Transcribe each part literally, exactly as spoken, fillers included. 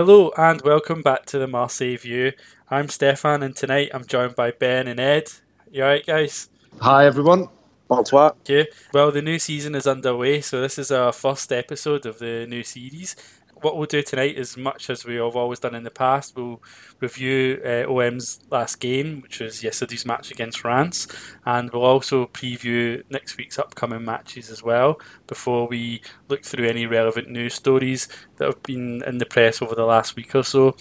Hello and welcome back to the Marseille View. I'm Stefan and tonight I'm joined by Ben and Ed. You alright guys? Hi everyone. Bonsoir. Okay. Well, the new season is underway, so this is our first episode of the new series. What we'll do tonight is, much as we have always done in the past, we'll review uh, O M's last game, which was yesterday's match against Reims, and we'll also preview next week's upcoming matches as well, before we look through any relevant news stories that have been in the press over the last week or so.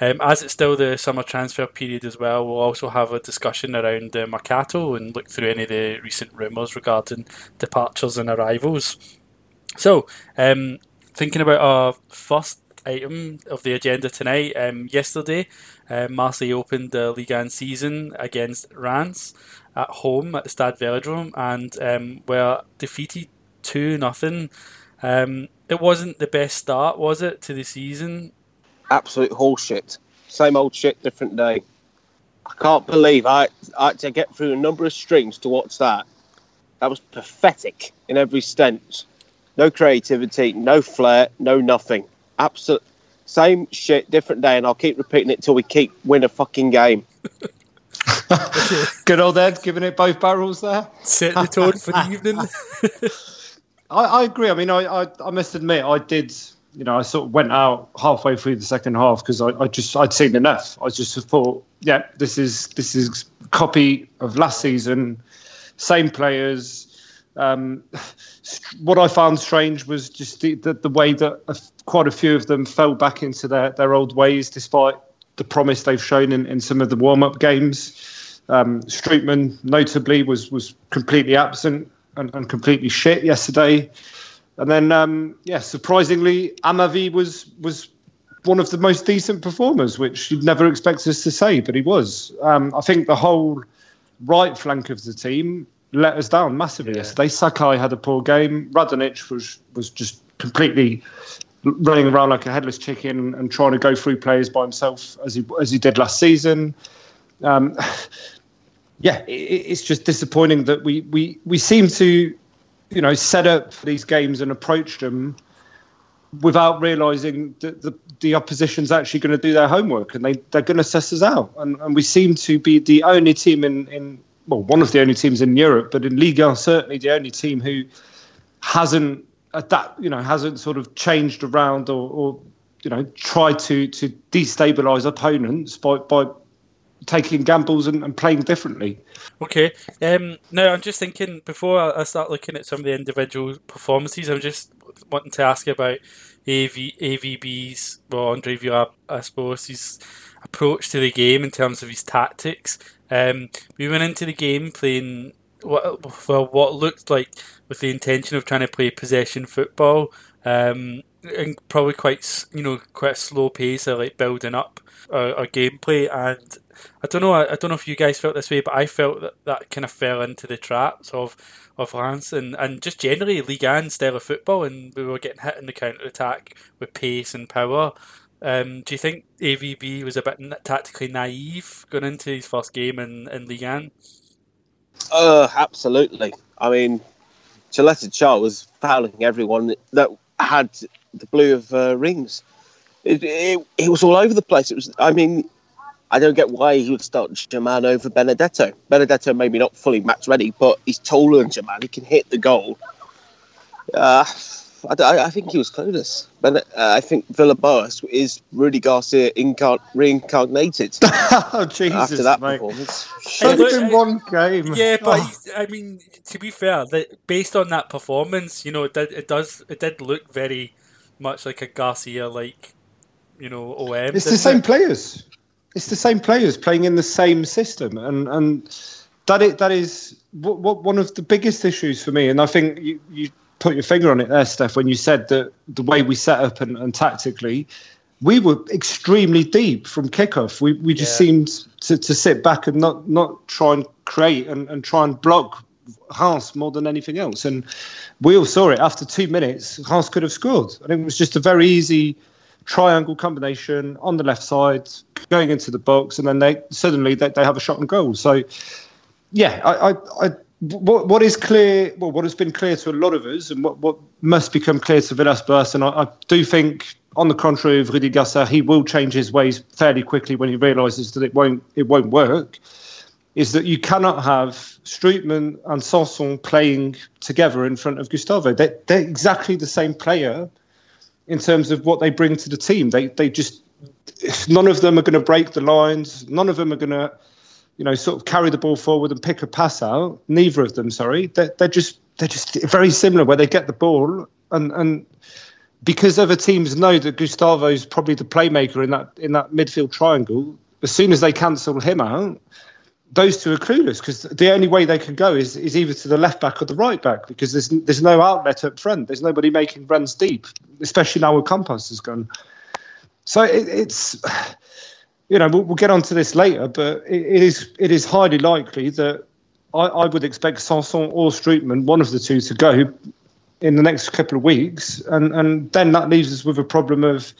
Um, as it's still the summer transfer period as well, we'll also have a discussion around uh, Mercato and look through any of the recent rumours regarding departures and arrivals. So, um, thinking about our first item of the agenda tonight, um, yesterday uh, Marseille opened the Ligue one season against Reims at home at the Stade Velodrome and um, were defeated two nothing. Um, it wasn't the best start, was it, to the season? Absolute horseshit. Same old shit, different day. I can't believe I, I had to get through a number of streams to watch that. That was pathetic in every sense. No creativity, no flair, no nothing. Absolute same shit, different day, and I'll keep repeating it till we keep win a fucking game. Good old Ed, giving it both barrels there. Set the tone for the evening. I, I agree. I mean, I, I, I must admit, I did. You know, I sort of went out halfway through the second half because I, I just I'd seen enough. I just thought, yeah, this is this is copy of last season, same players. Um, what I found strange was just the, the, the way that a, quite a few of them fell back into their, their old ways, despite the promise they've shown in, in some of the warm-up games. Um, Strootman, notably, was was completely absent and, and completely shit yesterday. And then, um, yeah, surprisingly, Amavi was was one of the most decent performers, which you'd never expect us to say, but he was. Um, I think the whole right flank of the team let us down massively yeah. yesterday. Sakai had a poor game. Radonjić was was just completely running around like a headless chicken and trying to go through players by himself as he as he did last season. Um, yeah, it, it's just disappointing that we we we seem to, you know, set up these games and approach them without realising that the, the opposition's actually going to do their homework and they they're going to suss us out. And, and we seem to be the only team in in. Well, one of the only teams in Europe, but in Ligue one, certainly the only team who hasn't adapt, you know, hasn't sort of changed around or, or you know, tried to to destabilise opponents by by taking gambles and, and playing differently. Okay. Um, now, I'm just thinking, before I start looking at some of the individual performances, I'm just wanting to ask about A V, A V B's, well, Andre Silva, I suppose, his approach to the game in terms of his tactics. Um, we went into the game playing what, well, what looked like with the intention of trying to play possession football, um, and probably quite you know quite a slow pace of like building up our, our gameplay. And I don't know, I, I don't know if you guys felt this way, but I felt that that kind of fell into the traps of of Reims and, and just generally Ligue one style of football, and we were getting hit in the counter attack with pace and power. Um, do you think A V B was a bit tactically naive going into his first game in, in Ligue one? Uh, absolutely. I mean, Gillette Charles was fouling everyone that had the blue of uh, Reims. It, it, it was all over the place. It was. I mean, I don't get why he would start Germain over Benedetto. Benedetto maybe not fully match ready, but he's taller than Germain. He can hit the goal. Uh I, I think he was clueless. But uh, I think Villas-Boas is Rudy Garcia incar- reincarnated. Oh, Jesus, after that mate. Performance. It's in one game. Yeah, but oh. I mean, to be fair, that based on that performance, you know, it did, it does, it did look very much like a Garcia, like, you know, O M. It's the same it? players. It's the same players playing in the same system, and and that it that is what, what one of the biggest issues for me. And I think you. you put your finger on it there, Steph, when you said that the way we set up and, and tactically, we were extremely deep from kickoff. We we just yeah. seemed to, to sit back and not not try and create and, and try and block Reims more than anything else. And we all saw it. After two minutes, Reims could have scored. And it was just a very easy triangle combination on the left side, going into the box, and then they suddenly they, they have a shot on goal. So, yeah, I... I, I What what is clear? Well, what has been clear to a lot of us, and what, what must become clear to Villas-Boas, and I, I do think on the contrary of Rudy Garcia, he will change his ways fairly quickly when he realises that it won't it won't work, is that you cannot have Strootman and Sanson playing together in front of Gustavo. They're, they're exactly the same player in terms of what they bring to the team. They they just, none of them are going to break the lines. None of them are going to, you know, sort of carry the ball forward and pick a pass out. Neither of them, sorry. They're, they're, just, they're just very similar where they get the ball and... and because other teams know that Gustavo's probably the playmaker in that in that midfield triangle, as soon as they cancel him out, those two are clueless because the only way they can go is is either to the left back or the right back because there's there's no outlet up front. There's nobody making runs deep, especially now Ocampos has gone. So it, it's you know we'll, we'll get onto this later, but it, it is it is highly likely that I, I would expect Sanson or Strootman, one of the two, to go in the next couple of weeks. And, and then that leaves us with a problem of,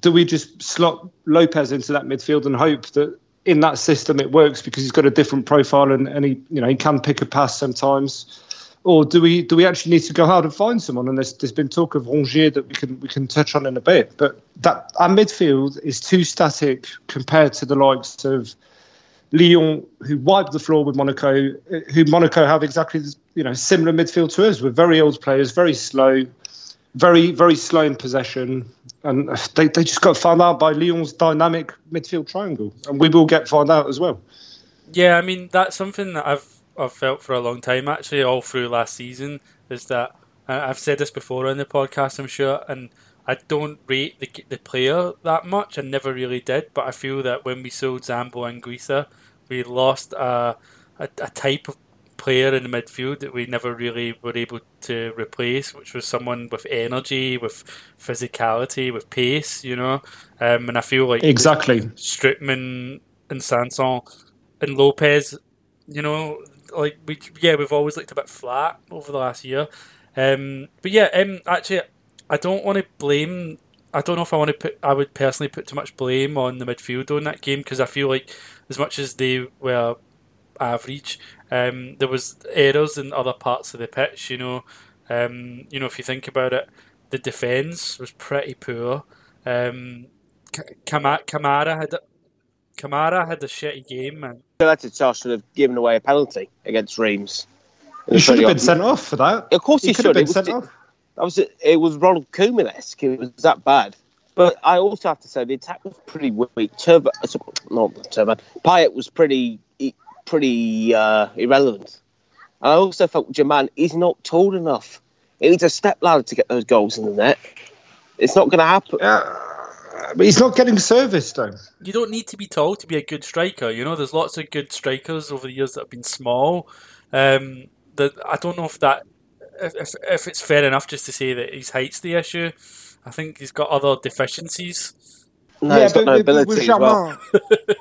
do we just slot Lopez into that midfield and hope that in that system it works because he's got a different profile and, and he you know he can pick a pass sometimes? Or do we do we actually need to go out and find someone? And there's there's been talk of Rongier that we can we can touch on in a bit. But that our midfield is too static compared to the likes of Lyon, who wiped the floor with Monaco, who Monaco have exactly you know similar midfield to us. We're very old players, very slow, very very slow in possession, and they they just got found out by Lyon's dynamic midfield triangle, and we will get found out as well. Yeah, I mean that's something that I've I've felt for a long time actually, all through last season, is that I've said this before on the podcast, I'm sure, and I don't rate the the player that much. I never really did, but I feel that when we sold Zambo Anguissa, we lost a, a a type of player in the midfield that we never really were able to replace, which was someone with energy, with physicality, with pace, you know. Um, and I feel like exactly Strootman and Sanson and Lopez, you know, like we yeah we've always looked a bit flat over the last year. Um, but yeah, um, actually. I don't want to blame. I don't know if I want to put. I would personally put too much blame on the midfield on that game because I feel like as much as they were average, um, there was errors in other parts of the pitch. You know, um, you know if you think about it, the defence was pretty poor. Um, Kamara had a, Kamara had a shitty game, man. That's it. Sarr should have given away a penalty against Reims. He should have been sent off for that. Of course, he, he should have been sent off. I was, it was Ronald Koeman-esque. It was that bad. But I also have to say the attack was pretty weak. Turbo, not Turbo, Payet was pretty pretty uh, irrelevant. And I also felt Germain is not tall enough. He needs a step ladder to get those goals in the net. It's not going to happen. Uh, but he's not getting service, though. You don't need to be tall to be a good striker. You know, there's lots of good strikers over the years that have been small. Um, that I don't know if that... If, if it's fair enough just to say that his height's the issue, I think he's got other deficiencies. No, yeah, he's got no ability with, with as well.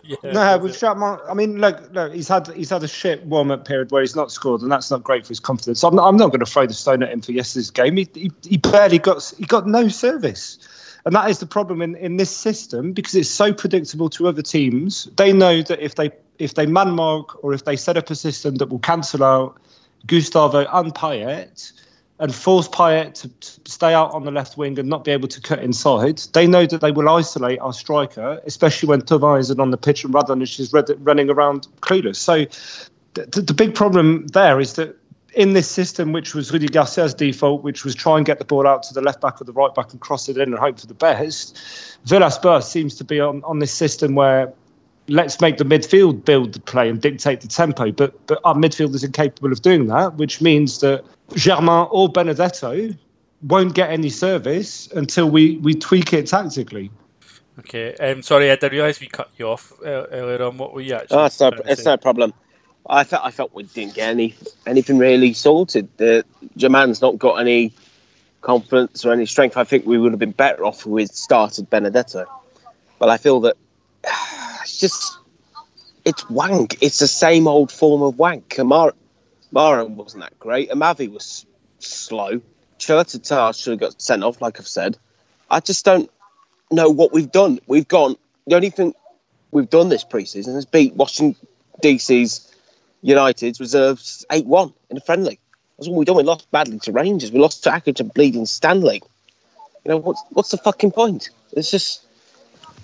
yeah, no, with Germain, I mean, look, look, he's had he's had a shit warm-up period where he's not scored, and that's not great for his confidence. I'm not, I'm not going to throw the stone at him for yesterday's game. He, he he barely got he got no service, and that is the problem in, in this system because it's so predictable to other teams. They know that if they if they man mark or if they set up a system that will cancel out Gustavo and Payet and force Payet to, to stay out on the left wing and not be able to cut inside. They know that they will isolate our striker, especially when Thauvin isn't on the pitch and Radonjić is red, running around clueless. So th- th- the big problem there is that in this system, which was Rudy Garcia's default, which was try and get the ball out to the left back or the right back and cross it in and hope for the best, Villas-Boas seems to be on, on this system where let's make the midfield build the play and dictate the tempo. But but our midfield is incapable of doing that, which means that Germain or Benedetto won't get any service until we, we tweak it tactically. Okay, um, sorry, I didn't realise we cut you off earlier on. What were you actually... Oh, it's no, it's no problem. I felt, I felt we didn't get any anything really sorted. The, Germain's not got any confidence or any strength. I think we would have been better off if we'd started Benedetto. But I feel that... It's just, it's wank. It's the same old form of wank. Kamara, Kamara wasn't that great. Amavi was slow. Chilatatar should have got sent off, like I've said. I just don't know what we've done. We've gone, the only thing we've done this preseason is beat Washington D C's United's reserves eight one in a friendly. That's what we've done. We lost badly to Rangers. We lost to Accrington, bleeding Stanley. You know, what's, what's the fucking point? It's just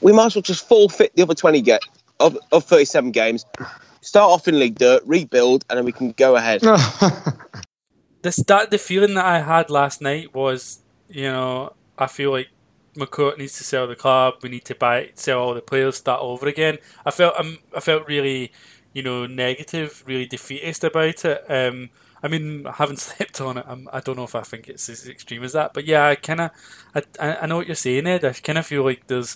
we might as well just forfeit the other twenty get of of thirty-seven games. Start off in League Dirt, rebuild, and then we can go ahead. This that the feeling that I had last night was, you know, I feel like McCourt needs to sell the club. We need to buy, sell all the players, start over again. I felt um, I felt really, you know, negative, really defeatist about it. Um, I mean, I haven't slept on it. I'm, I don't know if I think it's as extreme as that, but yeah, I kind of, I, I know what you're saying, Ed. I kind of feel like there's,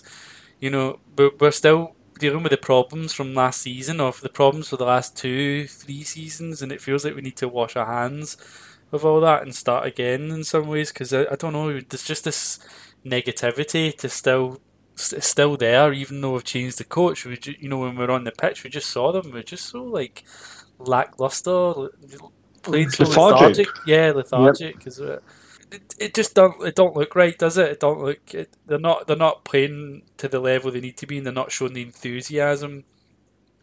you know, we're, we're still dealing with the problems from last season, or the problems for the last two, three seasons, and it feels like we need to wash our hands of all that and start again in some ways, because I, I don't know, there's just this negativity to still still there, even though we've changed the coach. We, ju- you know, when we were on the pitch, we just saw them. We're just so like lackluster, played so lethargic. lethargic. Yeah, lethargic. Yep. It, it, it just don't it don't look right, does it? It don't look. It, they're not they're not playing to the level they need to be, and they're not showing the enthusiasm.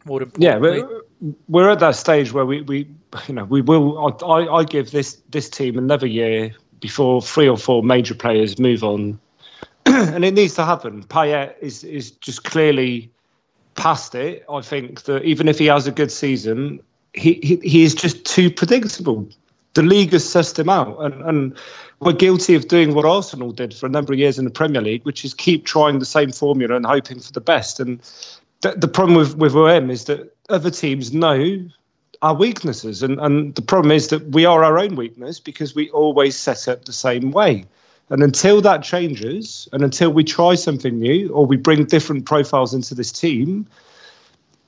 More importantly, yeah, we're, we're at that stage where we, we you know we will. I, I give this this team another year before three or four major players move on. And it needs to happen. Payet is, is just clearly past it. I think that even if he has a good season, he, he, he is just too predictable. The league has sussed him out. And, and we're guilty of doing what Arsenal did for a number of years in the Premier League, which is keep trying the same formula and hoping for the best. And th- the problem with, with O M is that other teams know our weaknesses. And, and the problem is that we are our own weakness because we always set up the same way. And until that changes, and until we try something new or we bring different profiles into this team,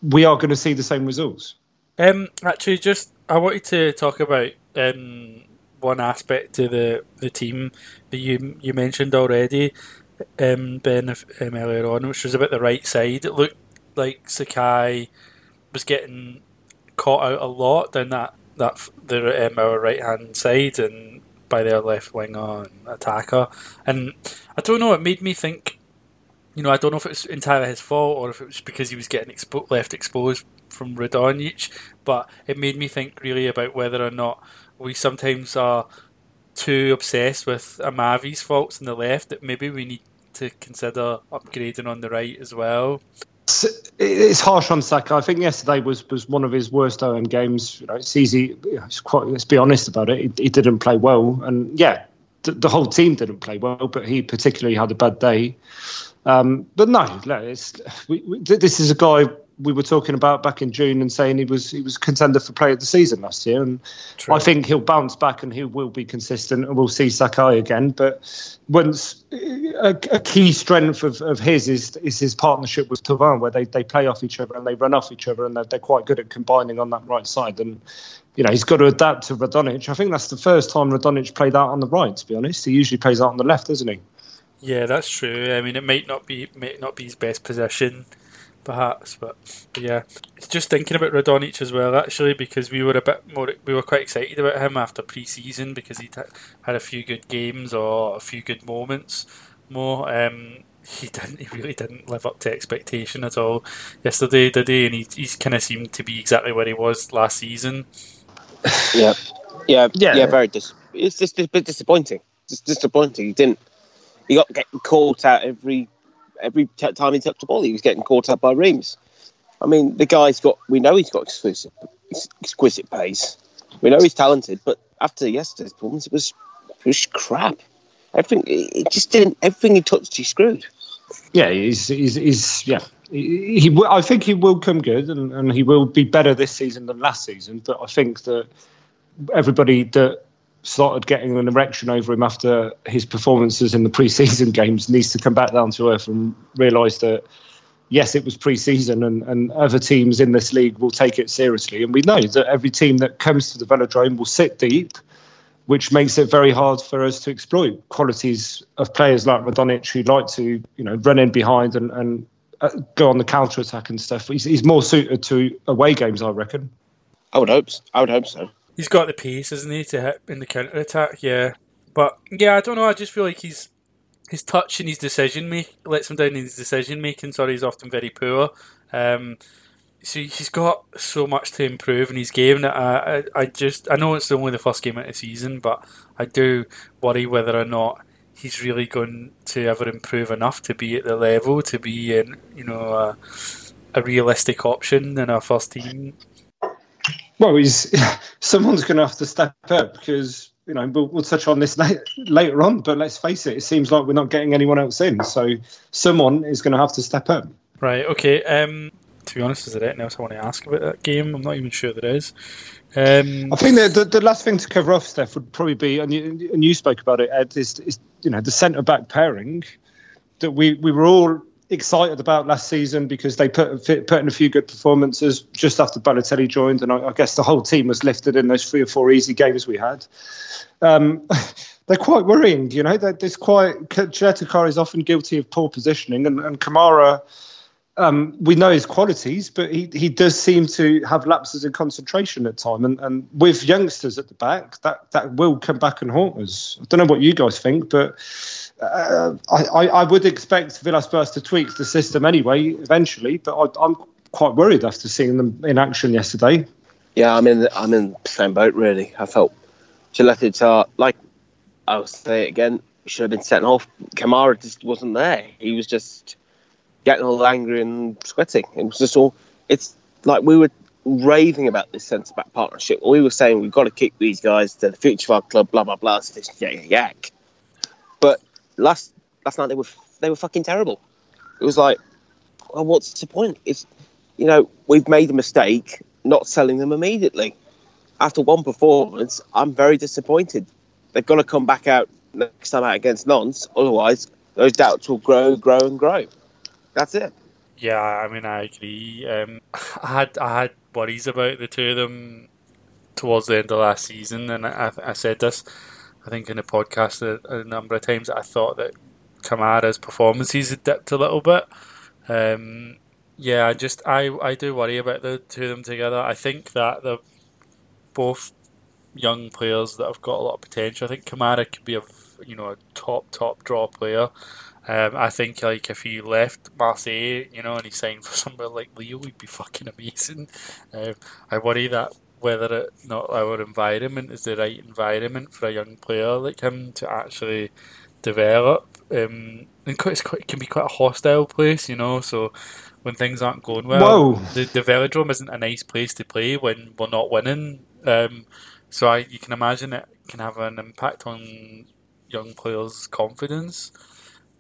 we are going to see the same results. Um, actually, just I wanted to talk about um, one aspect to the, the team that you you mentioned already, um, Ben, um, earlier on, which was about the right side. It looked like Sakai was getting caught out a lot down that, that the, um, our right-hand side and by their left winger and attacker, and I don't know, it made me think, you know, I don't know if it was entirely his fault or if it was because he was getting expo- left exposed from Radonjić, but it made me think really about whether or not we sometimes are too obsessed with Amavi's faults on the left, that maybe we need to consider upgrading on the right as well. It's harsh on Sakai. I think yesterday was, was one of his worst O M games. You know, it's easy. It's quite, let's be honest about it. He, he didn't play well, and yeah, the, the whole team didn't play well, but he particularly had a bad day. Um, but no, it's, we, we, this is a guy we were talking about back in June and saying he was he was contender for player of the season last year, and true. I think he'll bounce back and he will be consistent, and we'll see Sakai again. But once a, a key strength of, of his is is his partnership with Thauvin, where they, they play off each other and they run off each other, and they're, they're quite good at combining on that right side. And you know, he's got to adapt to Radonjić. I think that's the first time Radonjić played out on the right. To be honest, he usually plays out on the left, doesn't he? Yeah, that's true. I mean, it might not be might not be his best position, perhaps, but yeah, it's just thinking about Radonjić as well, actually, because we were a bit more, we were quite excited about him after pre-season because he had a few good games or a few good moments. More, um, he didn't, he really didn't live up to expectation at all yesterday, did he? And he he's kind of seemed to be exactly where he was last season. Yeah, yeah, yeah, yeah. Very dis- it's just a bit disappointing. Just disappointing. He didn't. He got getting caught out every. Every time he touched the ball, he was getting caught up by Reims. I mean, the guy's got, we know he's got exquisite, exquisite pace. We know he's talented, but after yesterday's performance, it was, it was crap. Everything, it just didn't, everything he touched, he screwed. Yeah, he's, he's, he's yeah. He, he, I think he will come good, and, and he will be better this season than last season, but I think that everybody that started getting an erection over him after his performances in the pre-season games needs to come back down to earth and realise that, yes, it was pre-season, and, and other teams in this league will take it seriously. And we know that every team that comes to the Velodrome will sit deep, which makes it very hard for us to exploit qualities of players like Radonjić, who like to, you know, run in behind and, and go on the counter-attack and stuff. He's, he's more suited to away games, I reckon. I would hope so. I would hope so. He's got the pace, isn't he, to hit in the counter-attack, yeah. But, yeah, I don't know, I just feel like he's, his touch and his decision-making lets him down in his decision-making. Sorry, he's often very poor. Um, so he's got so much to improve in his game that I, I, I just... I know it's only the first game of the season, but I do worry whether or not he's really going to ever improve enough to be at the level, to be in, you know, a, a realistic option in our first team? Well, he's someone's going to have to step up because, you know, we'll, we'll touch on this later, later on, but let's face it, it seems like we're not getting anyone else in, so someone is going to have to step up. Right, okay. Um, to be honest, is there anything else I want to ask about that game? I'm not even sure there is. Um, I think the, the the last thing to cover off, Steph, would probably be, and you, and you spoke about it, Ed, is, is you know, the centre-back pairing that we, we were all excited about last season because they put, put in a few good performances just after Balotelli joined, and I, I guess the whole team was lifted in those three or four easy games we had. Um, they're quite worrying, you know. There's quite Chetacari is often guilty of poor positioning, and, and Kamara... Um, we know his qualities, but he, he does seem to have lapses in concentration at time. And, and with youngsters at the back, that, that will come back and haunt us. I don't know what you guys think, but uh, I, I, I would expect Villas-Boas to tweak the system anyway, eventually. But I, I'm quite worried after seeing them in action yesterday. Yeah, I'm in the, I'm in the same boat, really. I felt Gillette, like I'll say it again, should have been sent off. Kamara just wasn't there. He was just... getting all angry and sweating. It was just all, it's like we were raving about this centre-back partnership. We were saying we've got to keep these guys, to the future of our club, blah, blah, blah, yak, yak. But last last night they were they were fucking terrible. It was like, well, what's the point? It's, you know, we've made a mistake not selling them immediately. After one performance, I'm very disappointed. They've got to come back out next time out against Nantes, otherwise those doubts will grow, grow and grow. That's it. Yeah, I mean, I agree. Um, I had I had worries about the two of them towards the end of last season, and I, I said this, I think, in the podcast a, a number of times. I thought that Kamara's performances had dipped a little bit. Um, yeah, I just I, I do worry about the two of them together. I think that they're both young players that have got a lot of potential. I think Kamara could be a you know a top top draw player. Um, I think like if he left Marseille, you know, and he signed for somewhere like Lille, he'd be fucking amazing. Um, I worry that whether it not our environment is the right environment for a young player like him to actually develop. Um, and quite, it's quite, it can be quite a hostile place, you know. So when things aren't going well, the, the Velodrome isn't a nice place to play when we're not winning. Um, so I, you can imagine it can have an impact on young players' confidence.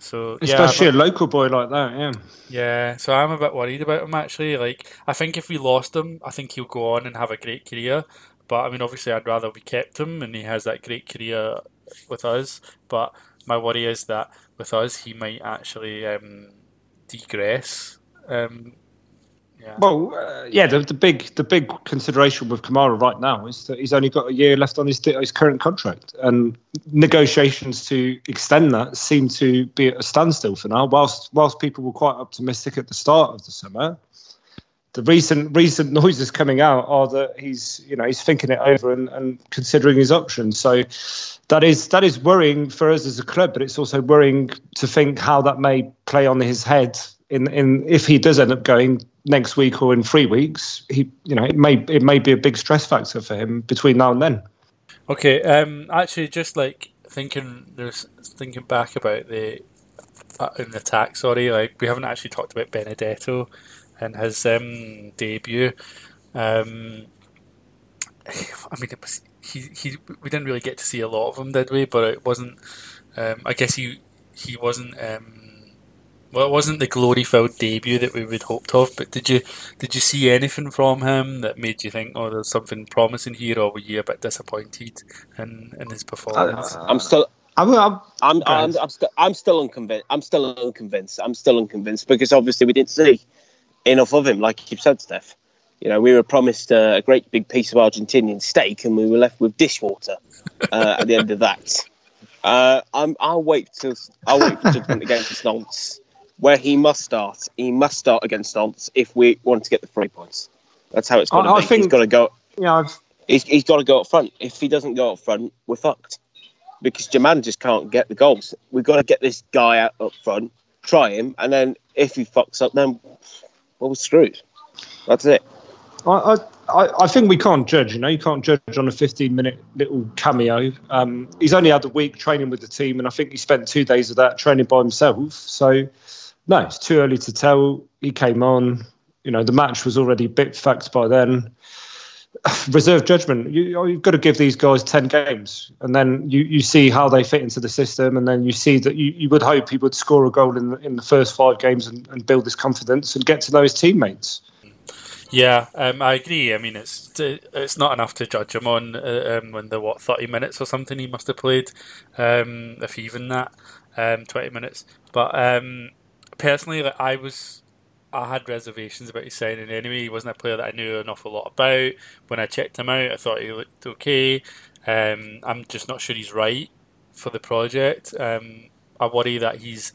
So, yeah, especially I'm a local boy like that, yeah. Yeah, so I'm a bit worried about him actually. Like, I think if we lost him, I think he'll go on and have a great career. But I mean, obviously, I'd rather we kept him, and he has that great career with us. But my worry is that with us, he might actually um, degress. Um, yeah. Well, uh, yeah, the, the big the big consideration with Kamara right now is that he's only got a year left on his, his current contract, and negotiations to extend that seem to be at a standstill for now. Whilst whilst people were quite optimistic at the start of the summer, the recent recent noises coming out are that he's you know he's thinking it over and, and considering his options. So that is that is worrying for us as a club, but it's also worrying to think how that may play on his head in in if he does end up going next week or in three weeks, he, you know, it may it may be a big stress factor for him between now and then. Okay, um, actually, just like thinking, there's thinking back about the uh, in the attack. Sorry, like we haven't actually talked about Benedetto and his um, debut. Um, I mean, it was, he he we didn't really get to see a lot of him, did we? But it wasn't. Um, I guess he he wasn't. Um, Well, it wasn't the glory-filled debut that we would hoped of, but did you did you see anything from him that made you think, oh, there's something promising here, or were you a bit disappointed in, in his performance? Uh, I'm still, I'm, I'm, I'm, I'm, I'm, st- I'm still unconvinced. I'm still unconvinced. I'm still unconvinced because obviously we didn't see enough of him, like you've said, Steph. You know, we were promised uh, a great big piece of Argentinian steak, and we were left with dishwater uh, at the end of that. Uh, I'm, I'll wait till I'll wait for judgment against Nantes. Where he must start, he must start against Nantes if we want to get the three points. That's how it's got to I be. Think, he's got to go. Yeah, he's he's got to go up front. If he doesn't go up front, we're fucked because Germain just can't get the goals. We've got to get this guy out up front, try him, and then if he fucks up, then well, we're screwed. That's it. I, I, I think we can't judge, you know, you can't judge on a fifteen-minute little cameo. Um, he's only had a week training with the team, and I think he spent two days of that training by himself. So, no, it's too early to tell. He came on, you know, the match was already a bit fucked by then. Reserve judgment. You, you've got to give these guys ten games, and then you, you see how they fit into the system, and then you see that you, you would hope he would score a goal in the, in the first five games and, and build his confidence and get to know his teammates. Yeah, um, I agree. I mean, it's it's not enough to judge him on uh, um, when the, what, thirty minutes or something he must have played, um, if even that, um, twenty minutes. But um, personally, like, I was... I had reservations about his signing anyway. He wasn't a player that I knew an awful lot about. When I checked him out, I thought he looked okay. Um, I'm just not sure he's right for the project. Um, I worry that he's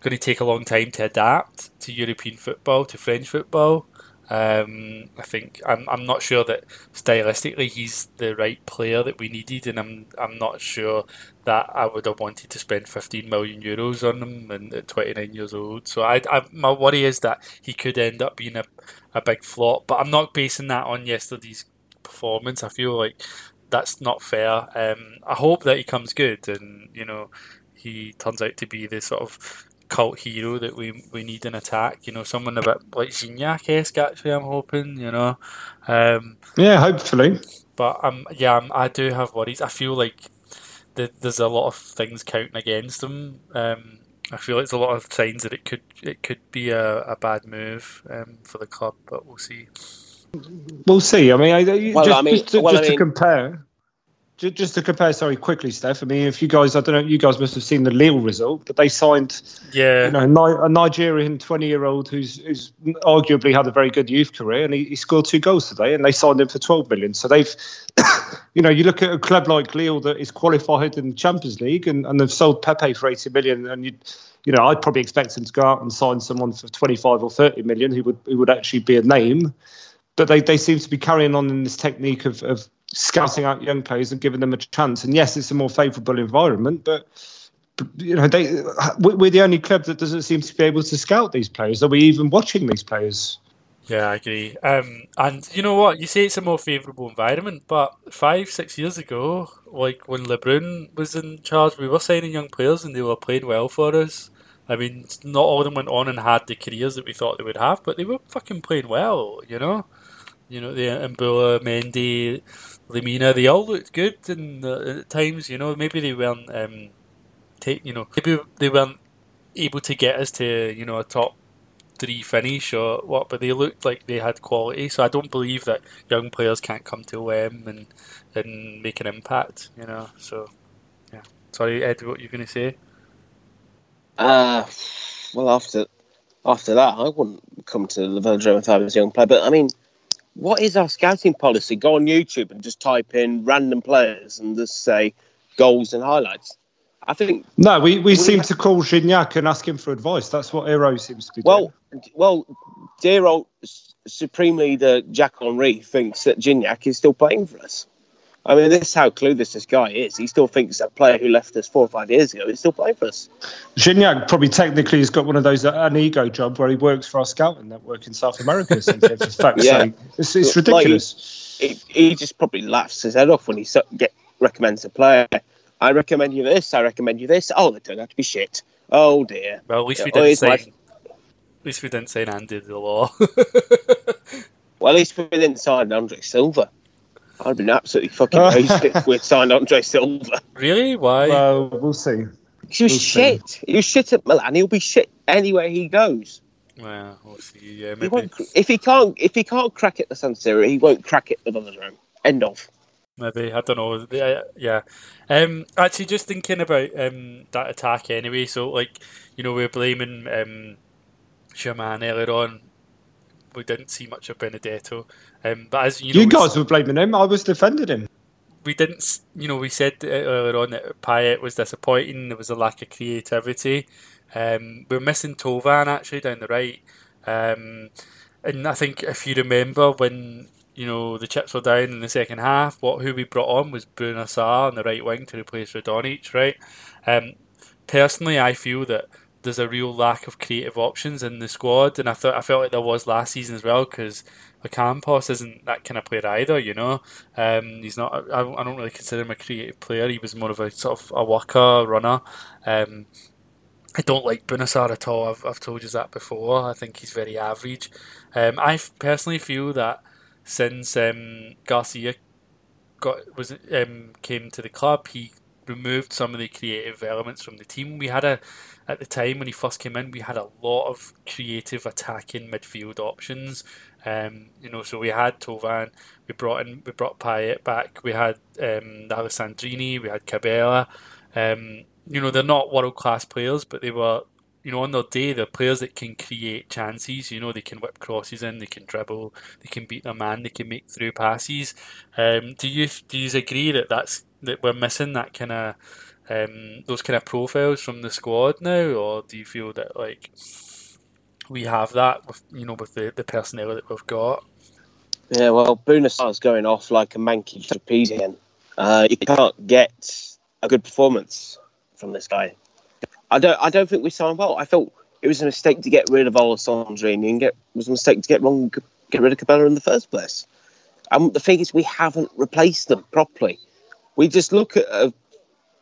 going to take a long time to adapt to European football, to French football. Um, I think I'm. I'm not sure that stylistically he's the right player that we needed, and I'm. I'm not sure that I would have wanted to spend fifteen million euros on him, and at twenty-nine years old. So I, I. My worry is that he could end up being a, a big flop. But I'm not basing that on yesterday's performance. I feel like that's not fair. Um, I hope that he comes good, and you know, he turns out to be the sort of cult hero that we we need in attack, you know, someone a bit like Gignac-esque, actually, I'm hoping, you know. Um, yeah, hopefully. But, um, yeah, um, I do have worries. I feel like the, there's a lot of things counting against him. Um, I feel like there's a lot of signs that it could it could be a, a bad move um, for the club, but we'll see. We'll see. I mean, I, well, just, I mean, just to, well, just I mean, to compare... Just to compare, sorry, quickly, Steph. I mean, if you guys, I don't know, you guys must have seen the Lille result, but they signed, yeah, you know, a Nigerian twenty-year-old who's who's arguably had a very good youth career, and he, he scored two goals today, and they signed him for twelve million. So they've, you know, you look at a club like Lille that is qualified in the Champions League, and, and they've sold Pepe for eighty million, and you, you know, I'd probably expect him to go out and sign someone for twenty-five or thirty million who would who would actually be a name, but they they seem to be carrying on in this technique of of. Scouting out young players and giving them a chance, and yes, it's a more favourable environment. But, but you know, they, we're the only club that doesn't seem to be able to scout these players. Are we even watching these players? Yeah, I agree. Um, and you know what? You say it's a more favourable environment, but five, six years ago, like when Le Brun was in charge, we were signing young players and they were playing well for us. I mean, not all of them went on and had the careers that we thought they would have, but they were fucking playing well. You know, you know, the Mbula, Mendy, Lemina, they all looked good in the, at times, you know. Maybe they weren't, um, take, you know, maybe they weren't able to get us to, you know, a top three finish or what, but they looked like they had quality. So I don't believe that young players can't come to O M and and make an impact, you know. So, yeah. Sorry, Ed, what are you going to say? Uh, well, after after that, I wouldn't come to the Villa if I was a young player, but I mean, what is our scouting policy? Go on YouTube and just type in random players and just say goals and highlights. I think no, we, we seem to call Gignac and ask him for advice. That's what Eyraud seems to be well, doing. Well, Eyraud, supremely the Jack Henry, thinks that Gignac is still playing for us. I mean, this is how clueless this guy is. He still thinks that player who left us four or five years ago is still playing for us. Gignac probably technically has got one of those, uh, an ego job where he works for our scouting network in South America or something, for fuck's yeah. sake. It's, it's ridiculous. Like, he, he just probably laughs his head off when he get, recommends a player. I recommend you this, I recommend you this. Oh, they turned out to be shit. Oh, dear. Well, at least we didn't say... At least we didn't say Andy the law. Well, at least we didn't sign Andre Silva. I've been absolutely fucking wasted if we'd signed Andre Silva. Really? Why? Well, we'll see. He was we'll shit. See. He was shit at Milan. He'll be shit anywhere he goes. Well, we'll see. Yeah, maybe. He won't, if he can't, if he can't crack it the San Siro, he won't crack it the Velodrome. End of. Maybe, I don't know. Yeah, yeah. Um, actually, just thinking about um, that attack anyway. So, like, you know, we're blaming um, Germain earlier on. We didn't see much of Benedetto, um, but as you know, you guys we, were blaming him. I was defending him. We didn't, you know, we said earlier on that Payet was disappointing. There was a lack of creativity. Um, we're missing Thauvin actually down the right, um, and I think if you remember when you know the chips were down in the second half, what who we brought on was Bouna Sarr on the right wing to replace Radonjić, right? Um, personally, I feel that there's a real lack of creative options in the squad, and I thought I felt like there was last season as well, because Ocampos isn't that kind of player either, you know. Um, he's not. I, I don't really consider him a creative player. He was more of a sort of a worker, runner. Um, I don't like Bouna Sarr at all. I've I've told you that before. I think he's very average. Um, I personally feel that since um, Garcia got was um, came to the club, he removed some of the creative elements from the team. We had a at the time when he first came in, we had a lot of creative attacking midfield options. Um, you know, so we had Thauvin, we brought in, we brought Payet back, we had um, Alessandrini, we had Cabela. Um, you know, they're not world class players, but they were, you know, on their day, they're players that can create chances. You know, they can whip crosses in, they can dribble, they can beat their man, they can make through passes. Um, do you do you agree that that's that we're missing that kind of um, those kind of profiles from the squad now, or do you feel that like we have that with, you know, with the, the personnel that we've got? Yeah, well, Bouna Sarr's going off like a manky trapezian. Uh, you can't get a good performance from this guy. I don't. I don't think we signed well. I thought it was a mistake to get rid of Alessandrini, and get it was a mistake to get wrong get rid of Cabela in the first place. And the thing is, we haven't replaced them properly. We just look at uh,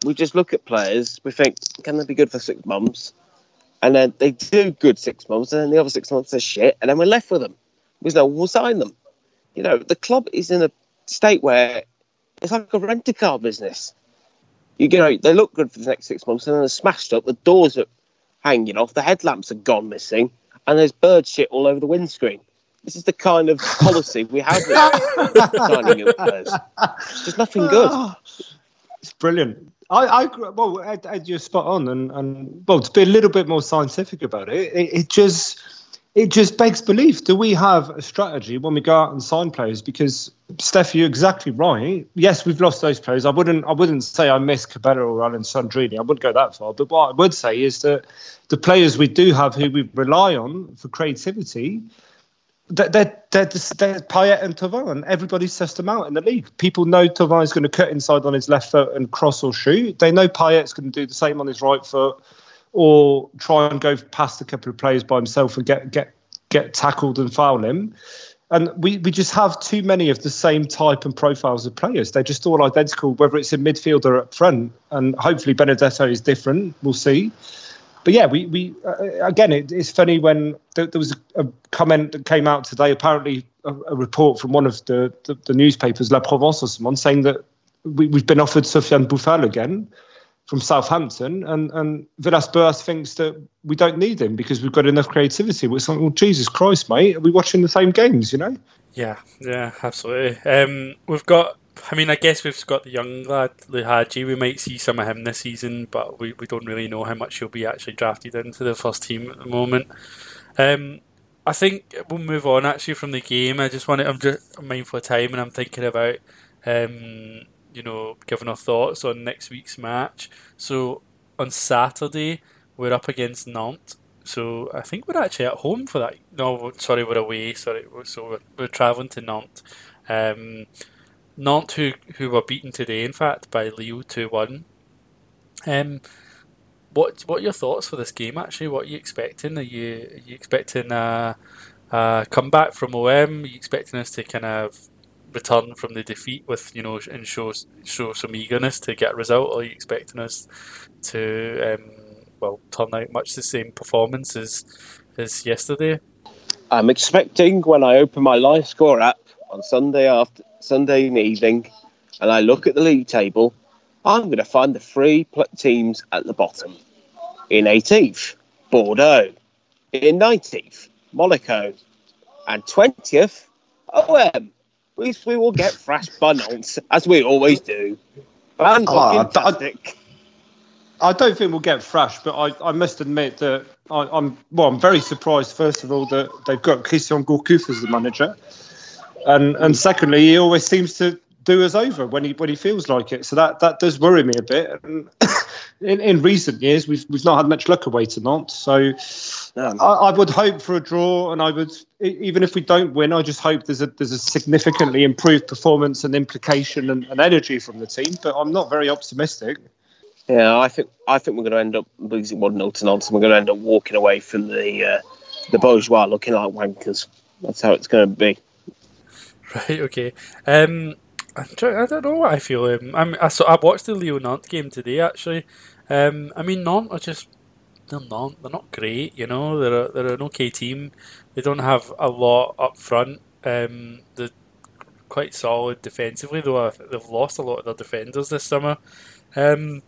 we just look at players. We think, can they be good for six months? And then they do good six months, and then the other six months are shit, and then we're left with them because no one will sign them. You know, the club is in a state where it's like a rent-a-car business. You know, they look good for the next six months and then they're smashed up, the doors are hanging off, the headlamps are gone missing, and there's bird shit all over the windscreen. This is the kind of policy we have with signing of players. There's nothing good. It's brilliant. I, I well, Ed, Ed, you're spot on, and, and well, to be a little bit more scientific about it, it, it just it just begs belief. Do we have a strategy when we go out and sign players? Because Steph, you're exactly right. Yes, we've lost those players. I wouldn't I wouldn't say I miss Cabela or Alessandrini. I wouldn't go that far. But what I would say is that the players we do have, who we rely on for creativity, They're, they're, they're, they're Payet and Thauvin, and everybody's sussed them out in the league. People know Tauvin's going to cut inside on his left foot and cross or shoot. They know Payet's going to do the same on his right foot or try and go past a couple of players by himself and get get, get tackled and foul him. And we, we just have too many of the same type and profiles of players. They're just all identical, whether it's in midfield or up front. And hopefully Benedetto is different. We'll see. But yeah, we, we uh, again, it, it's funny when th- there was a, a comment that came out today, apparently a, a report from one of the, the, the newspapers, La Provence or someone, saying that we, we've been offered Sofiane Boufal again from Southampton, and, and Villas-Boas thinks that we don't need him because we've got enough creativity. We're like, well, Jesus Christ, mate, are we watching the same games, you know? Yeah, yeah, absolutely. Um, we've got... I mean, I guess we've got the young lad, Luhaji. We might see some of him this season, but we, we don't really know how much he'll be actually drafted into the first team at the moment. Um, I think we'll move on actually from the game. I just want to, I'm just mindful of time, and I'm thinking about, um, you know, giving our thoughts on next week's match. So on Saturday, we're up against Nantes. So I think we're actually at home for that. No, sorry, we're away. Sorry, so we're, we're travelling to Nantes. Um, Nantes, who, who were beaten today, in fact, by Lyon two one. Um, what what are your thoughts for this game, actually? What are you expecting? Are you, are you expecting a, a comeback from O M? Are you expecting us to kind of return from the defeat with, you know, and show, show some eagerness to get a result? Or are you expecting us to, um, well, turn out much the same performance as, as yesterday? I'm expecting, when I open my live score app on Sunday after... Sunday evening, and I look at the league table, I'm going to find the three teams at the bottom. In eighteenth, Bordeaux. In nineteenth, Monaco. And twentieth, O M. We, we will get thrashed by Nantes, as we always do. Fantastic. I don't think we'll get thrashed, but I, I must admit that I, I'm well. I'm very surprised, first of all, that they've got Christian Gourcuff as the manager. And and secondly, he always seems to do us over when he when he feels like it. So that, that does worry me a bit. And in, in recent years, we've we've not had much luck away to Nantes. So no, no. I, I would hope for a draw, and I would, even if we don't win, I just hope there's a there's a significantly improved performance and implication and, and energy from the team. But I'm not very optimistic. Yeah, I think I think we're going to end up losing one nil to Nantes, and we're going to end up walking away from the uh, the bourgeois looking like wankers. That's how it's going to be. Right. Okay. Um, I'm trying, I don't know what I feel. Um, I'm, I so I watched the Lyon Nantes game today. Actually, um, I mean Nantes are just they're not they're not great. You know, they're a, they're an okay team. They don't have a lot up front. Um, they're quite solid defensively, though. I, they've lost a lot of their defenders this summer. Um,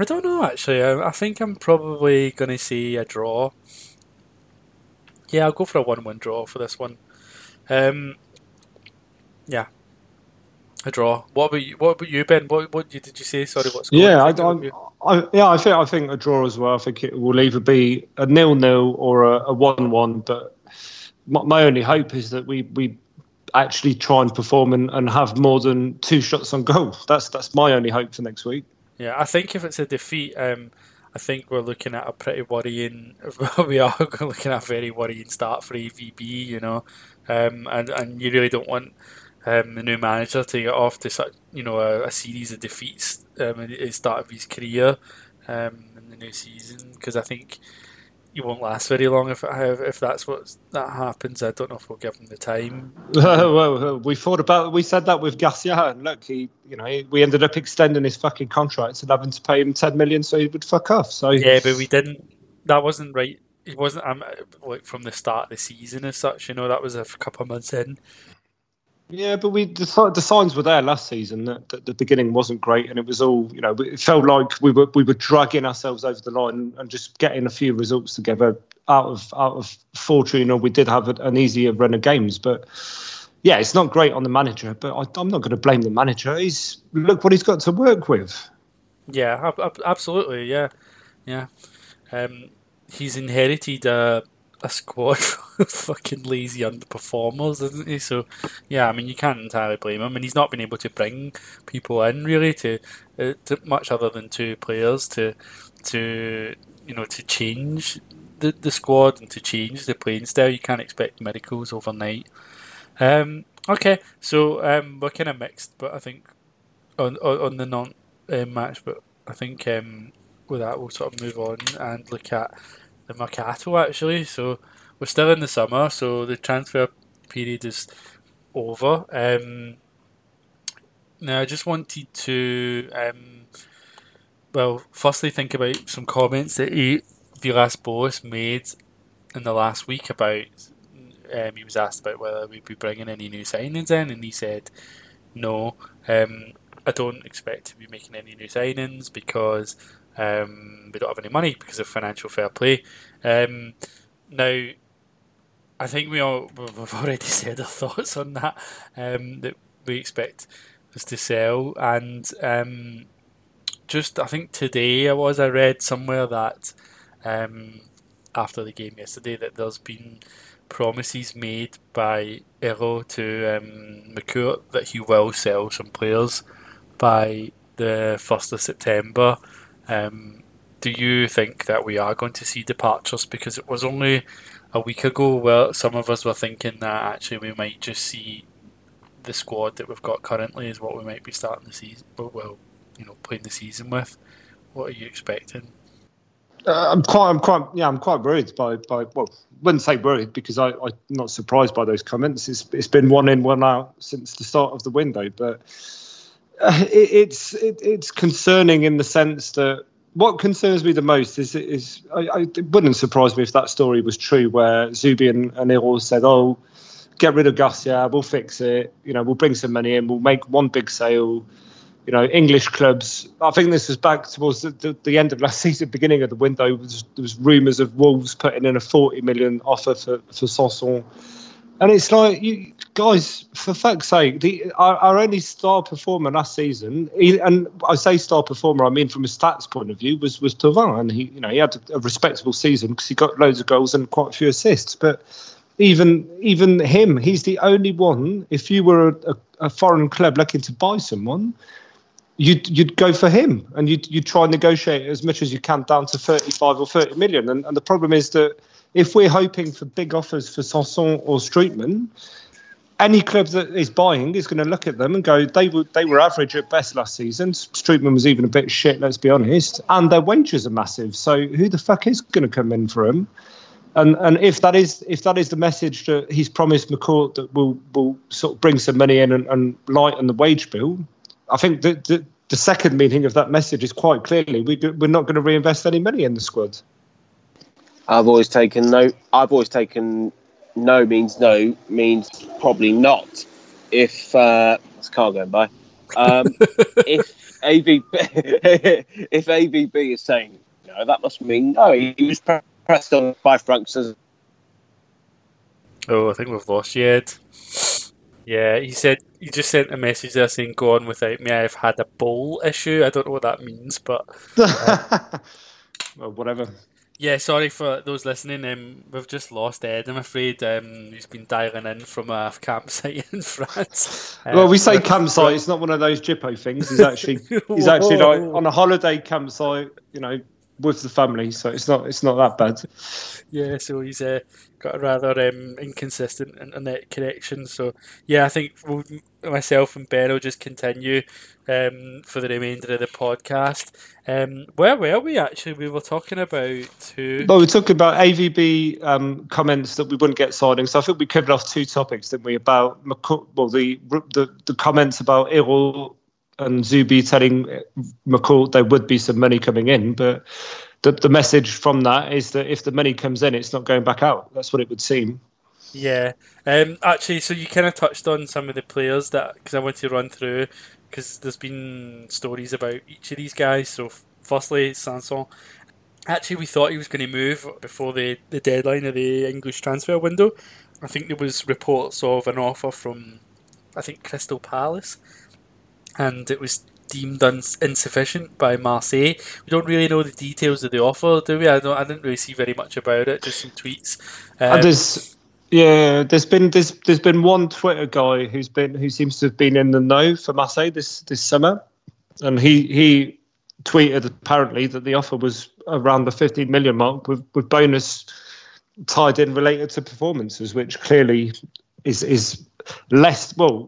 I don't know actually. I, I think I'm probably going to say a draw. Yeah, I'll go for a one-one draw for this one. Um, yeah, a draw. What about you? What about you, Ben? What what did you say? Sorry, what's going on? Yeah, I, I, I yeah, I think I think a draw as well. I think it will either be a nil-nil or a, a one-one. But my, my only hope is that we we actually try and perform and, and have more than two shots on goal. That's that's my only hope for next week. Yeah, I think if it's a defeat, um, I think we're looking at a pretty worrying. We are looking at a very worrying start for A V B, you know, um, and and you really don't want um, the new manager to get off to such you know a, a series of defeats um, at the start of his career um, in the new season, because I think he won't last very long if it, if that's what that happens. I don't know if we'll give him the time. Well, we thought about we said that with Garcia, and look, he you know we ended up extending his fucking contract and having to pay him ten million so he would fuck off. So yeah, but we didn't. That wasn't right. It wasn't um, like from the start of the season as such. You know, that was a couple of months in. Yeah, but we the signs were there last season that, that the beginning wasn't great, and it was all you know. It felt like we were we were dragging ourselves over the line and just getting a few results together out of out of fortune. Or we did have an easier run of games, but yeah, it's not great on the manager. But I, I'm not going to blame the manager. He's look what he's got to work with. Yeah, absolutely. Yeah, yeah. Um, he's inherited a. a squad of fucking lazy underperformers, isn't he? So, yeah, I mean, you can't entirely blame him, and he's not been able to bring people in really to, uh, to much other than two players to, to you know, to change the the squad and to change the playing style. You can't expect miracles overnight. Um, okay, so um, we're kind of mixed, but I think on on, on the non uh, match, but I think um, with that we'll sort of move on and look at the mercato actually. So we're still in the summer, so the transfer period is over. Um, now I just wanted to, um, well, firstly think about some comments that Villas-Boas made in the last week about. Um, he was asked about whether we'd be bringing any new signings in, and he said, "No, um, I don't expect to be making any new signings because." Um, we don't have any money because of financial fair play. Um, now, I think we all we've already said our thoughts on that. Um, that we expect us to sell, and um, just I think today I was I read somewhere that um, after the game yesterday that there's been promises made by Eyraud to um, McCourt that he will sell some players by the first of September. Um, do you think that we are going to see departures? Because it was only a week ago where some of us were thinking that actually we might just see the squad that we've got currently is what we might be starting the season, well, you know, playing the season with. What are you expecting? Uh, I'm quite, I'm quite, yeah, I'm quite worried by, by well, wouldn't say worried because I, I'm not surprised by those comments. It's, it's been one in, one out since the start of the window, but. Uh, it, it's it, it's concerning in the sense that what concerns me the most is is I, I, it wouldn't surprise me if that story was true where Zubi and, and Eyraud said, "Oh, get rid of Garcia, we'll fix it. You know, we'll bring some money in, we'll make one big sale." You know, English clubs. I think this was back towards the, the, the end of last season, beginning of the window. Was, there was rumours of Wolves putting in a forty million offer for for Sanson. And it's like, you guys, for fuck's sake, the, our, our only star performer last season, he, and I say star performer, I mean from a stats point of view, was was Thauvin. And he, you know, he had a respectable season because he got loads of goals and quite a few assists. But even even him, he's the only one. If you were a, a foreign club looking to buy someone, you'd you'd go for him, and you'd you'd try and negotiate as much as you can down to thirty-five or thirty million. And, and the problem is that. If we're hoping for big offers for Sanson or Strootman, any club that is buying is going to look at them and go, they were, they were average at best last season. Strootman was even a bit shit, let's be honest. And their wages are massive. So who the fuck is going to come in for him? And and if that is if that is the message that he's promised McCourt, that will will sort of bring some money in and, and lighten the wage bill, I think that the, the second meaning of that message is quite clearly we do, we're not going to reinvest any money in the squad. I've always taken no. I've always taken no means no means probably not. If uh, it's car going by, um, if A B B if A B B is saying no, that must mean no. He was. Pre- Pressed on by Frank. Oh, I think we've lost you, Ed. Yeah, he said he just sent a message there saying, "Go on without me. I've had a bowl issue." I don't know what that means, but uh, well, whatever. Yeah, sorry for those listening. Um, we've just lost Ed. I'm afraid um, he's been dialing in from a campsite in France. Um, well, we say campsite. It's not one of those gyppo things. He's actually he's actually like on a holiday campsite. You know. With the family, so it's not it's not that bad. Yeah, so he's uh, got a rather um, inconsistent internet connection. So yeah, I think we'll, myself and Ben will just continue um, for the remainder of the podcast. Um, where were we actually? We were talking about two. Well, we talked about A V B um, comments that we wouldn't get signings. So I think we covered off two topics, didn't we? About McCourt, well, the the the comments about Eyraud and Zubi telling McCourt there would be some money coming in, but the, the message from that is that if the money comes in, it's not going back out. That's what it would seem. Yeah. Um, actually, so you kind of touched on some of the players that, because I want to run through, because there's been stories about each of these guys. So firstly, Sanson. Actually, we thought he was going to move before the, the deadline of the English transfer window. I think there was reports of an offer from, I think, Crystal Palace, and it was deemed uns- insufficient by Marseille. We don't really know the details of the offer, do we? I don't. I didn't really see very much about it. Just some tweets. Um, and there's, yeah, there's been there's there's been one Twitter guy who's been who seems to have been in the know for Marseille this this summer, and he he tweeted apparently that the offer was around the fifteen million mark with with bonus tied in related to performances, which clearly is is. Less well,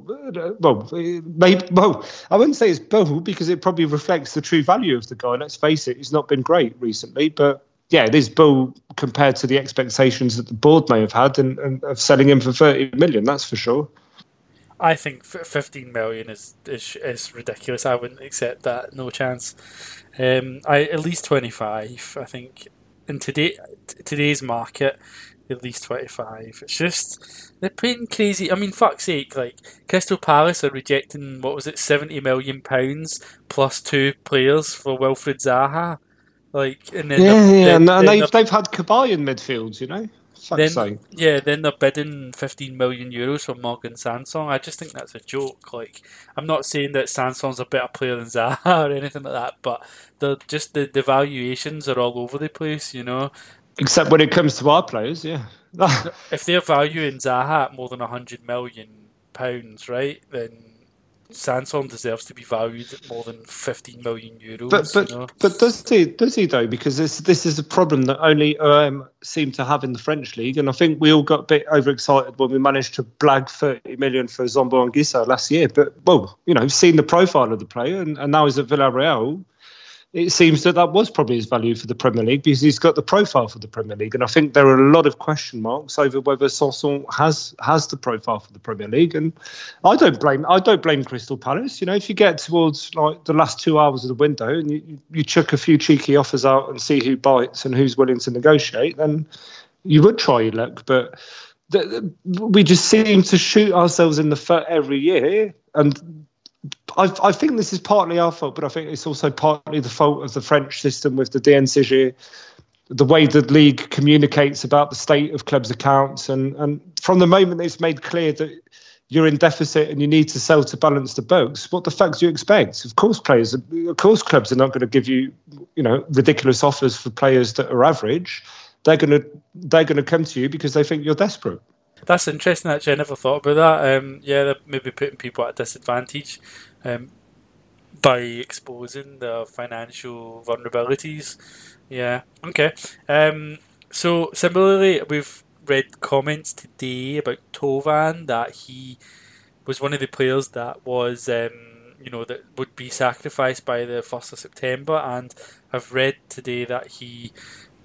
well, maybe well. I wouldn't say it's bold because it probably reflects the true value of the guy. Let's face it, he's not been great recently, but yeah, it is bold compared to the expectations that the board may have had and, and of selling him for thirty million. That's for sure. I think fifteen million is is, is ridiculous. I wouldn't accept that. No chance. Um, I at least twenty-five. I think in today today's market. At least twenty-five. It's just, they're paying crazy. I mean, fuck's sake, like, Crystal Palace are rejecting, what was it, seventy million pounds plus two players for Wilfried Zaha. Like, and then yeah, they're, yeah, they're, and they're, they've, they've had Kabay in midfield, you know? Fuck's sake. Yeah, then they're bidding fifteen million euros for Morgan Sanson. I just think that's a joke. Like, I'm not saying that Sanson's a better player than Zaha or anything like that, but they're just, the, the valuations are all over the place, you know? Except when it comes to our players, yeah. If they're valuing Zaha at more than one hundred million pounds, right, then Sanson deserves to be valued at more than fifteen million euros. But but, you know? But does he, does he though? Because this, this is a problem that only O M seem to have in the French league, and I think we all got a bit overexcited when we managed to blag thirty million for Zambo Anguissa last year. But, well, you know, seen the profile of the player, and, and now he's at Villarreal. It seems that that was probably his value for the Premier League because he's got the profile for the Premier League. And I think there are a lot of question marks over whether Sanson has has the profile for the Premier League. And I don't blame I don't blame Crystal Palace. You know, if you get towards like the last two hours of the window and you, you chuck a few cheeky offers out and see who bites and who's willing to negotiate, then you would try your luck. But the, the, we just seem to shoot ourselves in the foot every year. And I, I think this is partly our fault, but I think it's also partly the fault of the French system with the D N C G, the way the league communicates about the state of clubs' accounts. And, and from the moment it's made clear that you're in deficit and you need to sell to balance the books, what the fuck do you expect? Of course, players, of course, clubs are not going to give you, you know, ridiculous offers for players that are average. They're going to they're going to come to you because they think you're desperate. That's interesting, actually. I never thought about that. Um, yeah, they're maybe putting people at a disadvantage um, by exposing their financial vulnerabilities. Yeah, okay. Um, so, similarly, we've read comments today about Thauvin, that he was one of the players that was, um, you know, that would be sacrificed by the first of September, and I've read today that he,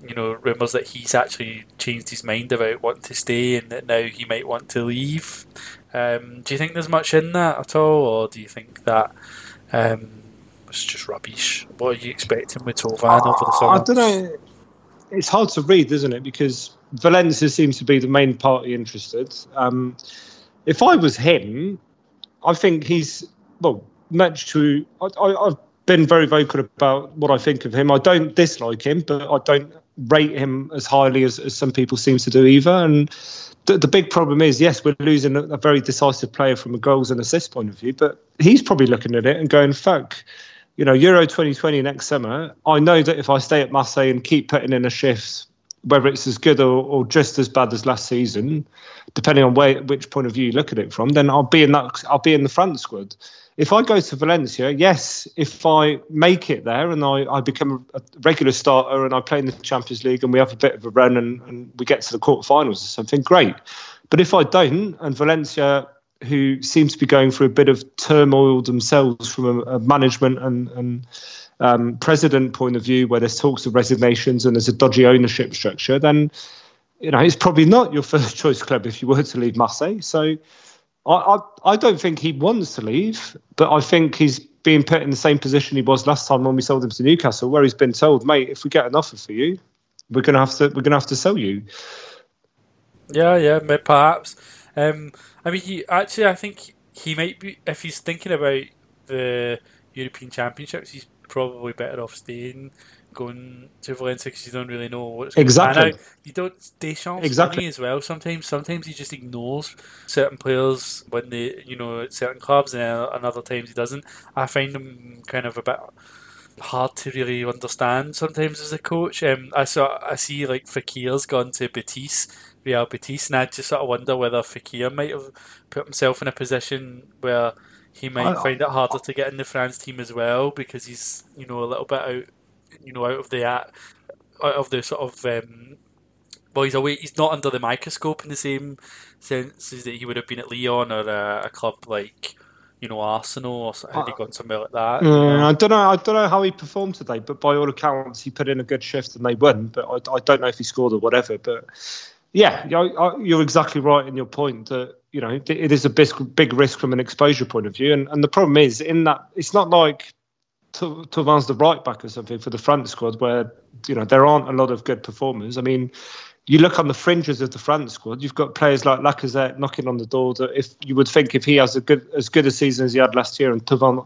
you know, rumours that he's actually changed his mind about wanting to stay and that now he might want to leave. Um, do you think there's much in that at all, or do you think that um, it's just rubbish? What are you expecting with Thauvin over the summer? I don't know. It's hard to read, isn't it? Because Valencia seems to be the main party interested. Um, if I was him, I think he's, well, much too... I, I, I've been very vocal about what I think of him. I don't dislike him, but I don't rate him as highly as, as some people seem to do either. And the, the big problem is, yes, we're losing a, a very decisive player from a goals and assists point of view, but he's probably looking at it and going, fuck, you know, Euro twenty twenty next summer, I know that if I stay at Marseille and keep putting in a shift, whether it's as good or, or just as bad as last season, depending on where, which point of view you look at it from, then I'll be in that. I'll be in the front squad. If I go to Valencia, yes, if I make it there and I, I become a regular starter and I play in the Champions League and we have a bit of a run and, and we get to the quarterfinals or something, great. But if I don't, and Valencia, who seems to be going through a bit of turmoil themselves from a, a management and, and um, president point of view, where there's talks of resignations and there's a dodgy ownership structure, then, you know, it's probably not your first choice club if you were to leave Marseille. So I, I, I don't think he wants to leave, but I think he's being put in the same position he was last time when we sold him to Newcastle, where he's been told, mate, if we get an offer for you, we're gonna have to we're gonna have to sell you. Yeah, yeah, perhaps. Um, I mean, he, actually, I think he might be, if he's thinking about the European Championships, he's probably better off staying, going to Valencia, because you don't really know what's going exactly. on. Exactly. You don't, Deschamps exactly. as well sometimes. Sometimes he just ignores certain players when they, you know, at certain clubs, and, and other times he doesn't. I find him kind of a bit hard to really understand sometimes as a coach. Um, I saw, I see like Fekir's gone to Betis, Real Betis, and I just sort of wonder whether Fekir might have put himself in a position where he might I, find it harder to get in the France team as well, because he's, you know, a little bit out, you know, out of the out of the sort of um, well, he's away. He's not under the microscope in the same sense as that he would have been at Lyon or a, a club like, you know, Arsenal, or had he gone somewhere like that? Mm, I don't know. I don't know how he performed today, but by all accounts, he put in a good shift and they won. But I, I don't know if he scored or whatever. But yeah, you're, you're exactly right in your point that, you know, it is a big risk from an exposure point of view. And, and the problem is in that it's not like Tauvin's the right back or something for the front squad, where, you know, there aren't a lot of good performers. I mean, you look on the fringes of the France squad, you've got players like Lacazette knocking on the door that if you would think if he has a good as good a season as he had last year and Thauvin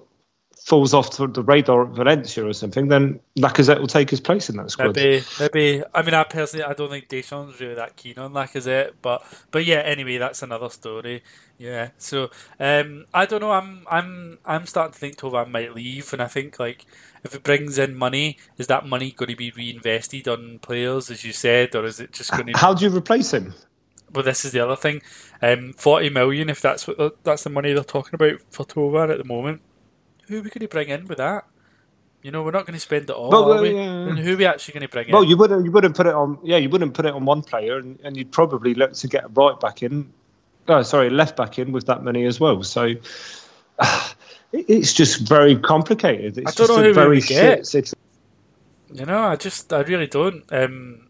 falls off to the radar at Valencia or something, then Lacazette will take his place in that squad. Maybe, maybe. I mean, I personally, I don't think Deschamps is really that keen on Lacazette, but but yeah, anyway, that's another story. Yeah, so um, I don't know, I'm I'm I'm starting to think Thauvin might leave, and I think, like, if it brings in money, is that money going to be reinvested on players, as you said, or is it just going to... How do you replace him? Well, this is the other thing. Um, forty million, if that's what that's the money they're talking about for Thauvin at the moment, who are we going to bring in with that? You know, we're not going to spend it all, well, are we? Yeah, yeah. And who are we actually going to bring well, in? Well, you wouldn't, you wouldn't put it on... Yeah, you wouldn't put it on one player, and, and you'd probably look to get right back in... Oh, sorry, left back in with that money as well, so... It's just very complicated. It's I don't just know a who very we get. Shit. You know, I just, I really don't. Um,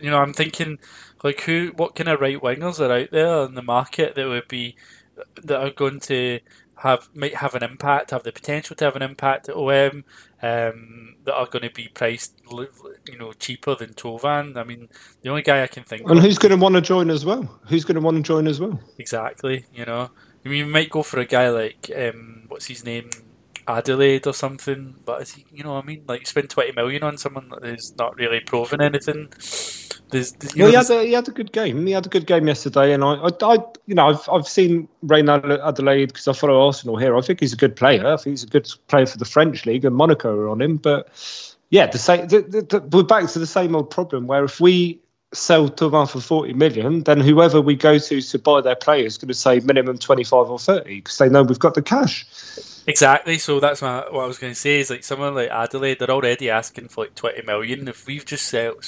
you know, I'm thinking, like, who, what kind of right wingers are out there in the market that would be, that are going to have, might have an impact, have the potential to have an impact at O M, um, that are going to be priced, you know, cheaper than Thauvin. I mean, the only guy I can think. And of who's going to want to join as well? Who's going to want to join as well? Exactly. You know. I mean, we might go for a guy like, um, what's his name, Adelaide or something, but is he, you know what I mean? Like, spend twenty million on someone who's not really proven anything. There's, there's, well, know, he, had a, he had a good game. He had a good game yesterday, and I, I, I you know, I've, I've seen Reine Adelaide because I follow Arsenal here. I think he's a good player. I think he's a good player for the French League, and Monaco are on him. But, yeah, the same, the, the, the, we're back to the same old problem where if we... sell Thauvin for forty million, then whoever we go to to buy their player is going to say minimum twenty-five or thirty because they know we've got the cash. Exactly. So that's my, what I was going to say is like someone like Adelaide, they're already asking for like twenty million. If we've just sold,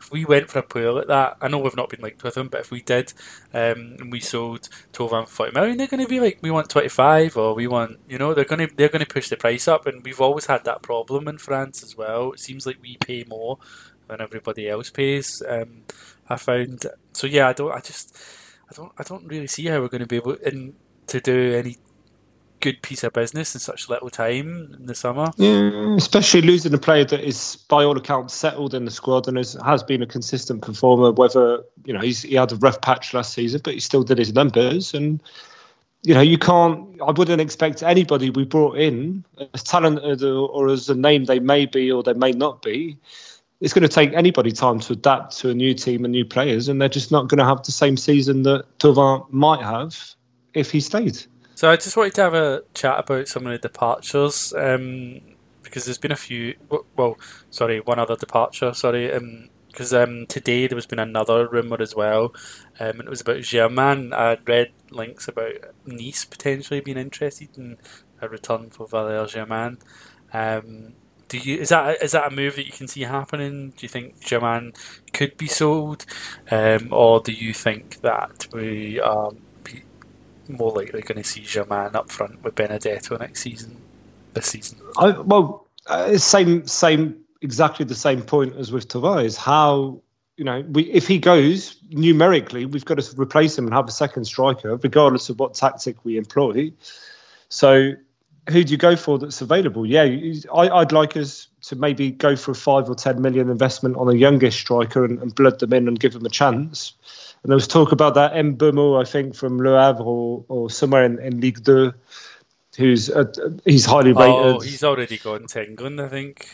if we went for a player like that, I know we've not been linked with him, but if we did, um, and we sold Thauvin for forty million, they're going to be like, we want twenty-five, or we want, you know, they're going to they're going to push the price up, and we've always had that problem in France as well. It seems like we pay more than everybody else pays. Um, I found so yeah. I don't. I just. I don't. I don't really see how we're going to be able in, to do any good piece of business in such little time in the summer. Yeah, especially losing a player that is, by all accounts, settled in the squad and has, has been a consistent performer. Whether, you know, he's, he had a rough patch last season, but he still did his numbers. And you know, you can't. I wouldn't expect anybody we brought in, as talented or as a name they may be or they may not be, it's going to take anybody time to adapt to a new team and new players, and they're just not going to have the same season that Thauvin might have if he stayed. So I just wanted to have a chat about some of the departures, um, because there's been a few... Well, sorry, one other departure, sorry. Because um, um, today there was been another rumour as well, um, and it was about Germain. I read links about Nice potentially being interested in a return for Valère Germain. Um Do you, is that is that a move that you can see happening? Do you think Germain could be sold, um, or do you think that we are more likely going to see Germain up front with Benedetto next season? This season, I, well, uh, same same exactly the same point as with Tavares. How, you know, we, if he goes, numerically we've got to replace him and have a second striker, regardless of what tactic we employ. So, who do you go for that's available? Yeah, I, I'd like us to maybe go for a five or ten million investment on a youngish striker and, and blood them in and give them a chance. And there was talk about that Mbumo, I think, from Le Havre or, or somewhere in, in Ligue two, who's uh, he's highly rated. Oh, he's already gone to England, I think.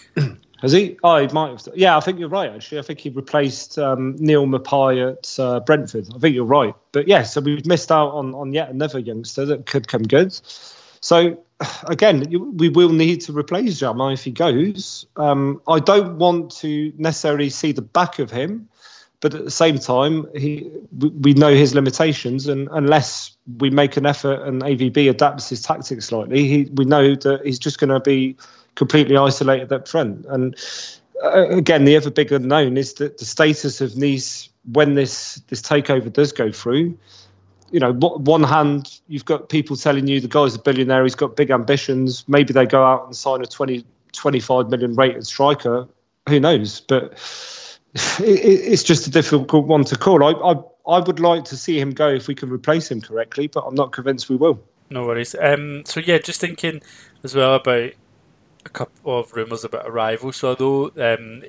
Has he? Oh, he might have. Yeah, I think you're right, actually. I think he replaced um, Neal Mapai at uh, Brentford. I think you're right. But yeah, so we've missed out on, on yet another youngster that could come good. So, again, we will need to replace Germain if he goes. Um, I don't want to necessarily see the back of him, but at the same time, he, we know his limitations, and unless we make an effort and A V B adapts his tactics slightly, he, we know that he's just going to be completely isolated up front. And uh, again, the other big unknown is that the status of Nice when this, this takeover does go through. You know, one hand, you've got people telling you the guy's a billionaire, he's got big ambitions. Maybe they go out and sign a twenty, twenty-five million rated striker. Who knows? But it's just a difficult one to call. I, I, I would like to see him go if we can replace him correctly, but I'm not convinced we will. No worries. Um, so, yeah, just thinking as well about a couple of rumours about arrival. So, although um,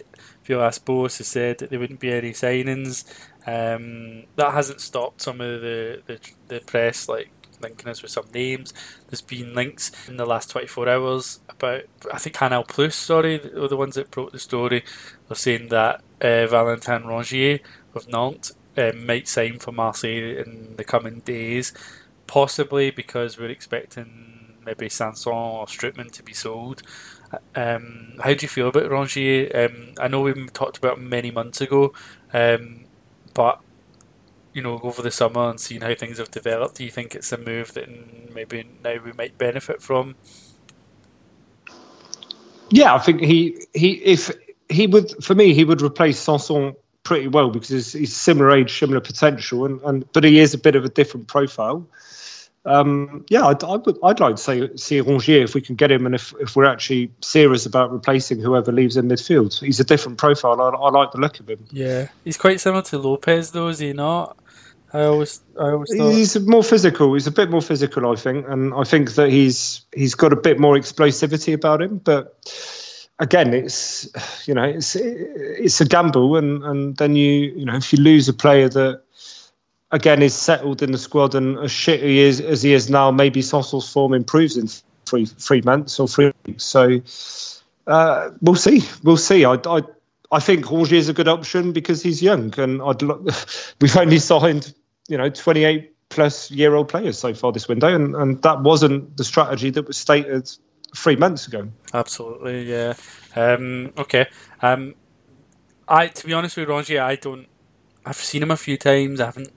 Villas-Boas has said that there wouldn't be any signings, Um, that hasn't stopped some of the, the the press like linking us with some names. There's been links in the last twenty-four hours about, I think, Canal Plus, sorry, were the ones that broke the story, are saying that uh, Valentin Rongier of Nantes um, might sign for Marseille in the coming days, possibly because we're expecting maybe Sanson or Strootman to be sold. Um, how do you feel about Rongier? Um, I know we talked about him many months ago. Um, But, you know, over the summer and seeing how things have developed, do you think it's a move that maybe now we might benefit from? Yeah, I think he he if he would, for me, he would replace Sanson pretty well because he's, he's similar age, similar potential, and, and but he is a bit of a different profile. Um, yeah, I'd, I would, I'd like to say, see Rongier if we can get him, and if, if we're actually serious about replacing whoever leaves in midfield. He's a different profile. I, I like the look of him. Yeah, he's quite similar to Lopez, though, is he not? I always, I always thought he's more physical. He's a bit more physical, I think, and I think that he's he's got a bit more explosivity about him. But again, it's you know, it's it's a gamble, and, and then you you know, if you lose a player that, again, is settled in the squad and as shit he is as he is now, maybe Sanson's form improves in three three months or three weeks. So uh, we'll see. We'll see. I, I, I think Rongier is a good option because he's young, and I'd lo- we've only signed, you know, twenty-eight plus year old players so far this window, and, and that wasn't the strategy that was stated three months ago. Absolutely, yeah. Um, okay. Um, I to be honest with Rongier, I don't. I've seen him a few times. I haven't.